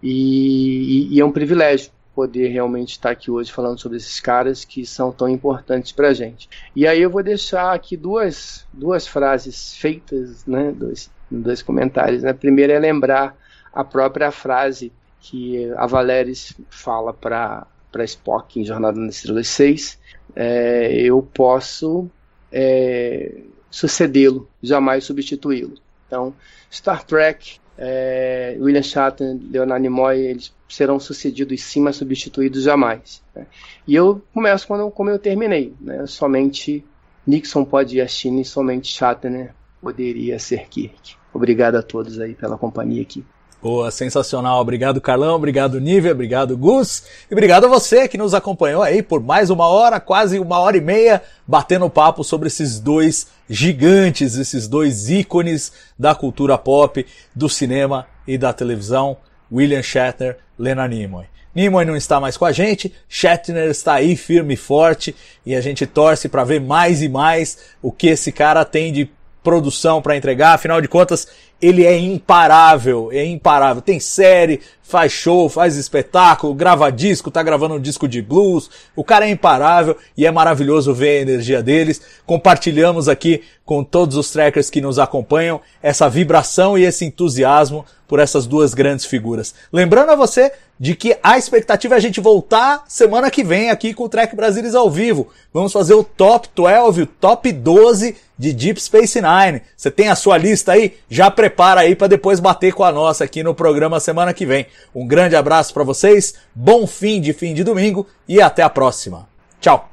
e, e, e é um privilégio poder realmente estar aqui hoje falando sobre esses caras que são tão importantes pra gente. E aí eu vou deixar aqui duas, duas frases feitas, né? dois, dois comentários. Né? Primeiro é lembrar a própria frase que a Valeris fala pra, pra Spock em Jornada nas Estrelas seis. É, eu posso é, sucedê-lo, jamais substituí-lo. Então, Star Trek, é, William Shatner, Leonard Nimoy, eles serão sucedidos sim, mas substituídos jamais. Né? E eu começo quando, como eu terminei. Né? Somente Nixon pode ir à China e somente Shatner, né, poderia ser Kirk. Obrigado a todos aí pela companhia aqui. Boa, sensacional. Obrigado, Carlão. Obrigado, Nívia. Obrigado, Gus. E obrigado a você que nos acompanhou aí por mais uma hora, quase uma hora e meia, batendo papo sobre esses dois gigantes, esses dois ícones da cultura pop, do cinema e da televisão, William Shatner, Leonard Nimoy. Nimoy não está mais com a gente, Shatner está aí firme e forte, e a gente torce para ver mais e mais o que esse cara tem de produção para entregar. Afinal de contas, ele é imparável, é imparável. Tem série, faz show, faz espetáculo, grava disco, tá gravando um disco de blues. O cara é imparável e é maravilhoso ver a energia deles. Compartilhamos aqui com todos os trekkers que nos acompanham essa vibração e esse entusiasmo por essas duas grandes figuras. Lembrando a você de que a expectativa é a gente voltar semana que vem aqui com o Trek Brasilis ao vivo. Vamos fazer o top doze, o top doze de Deep Space Nine. Você tem a sua lista aí? Já prepara aí para depois bater com a nossa aqui no programa semana que vem. Um grande abraço para vocês, bom fim de fim de domingo e até a próxima. Tchau!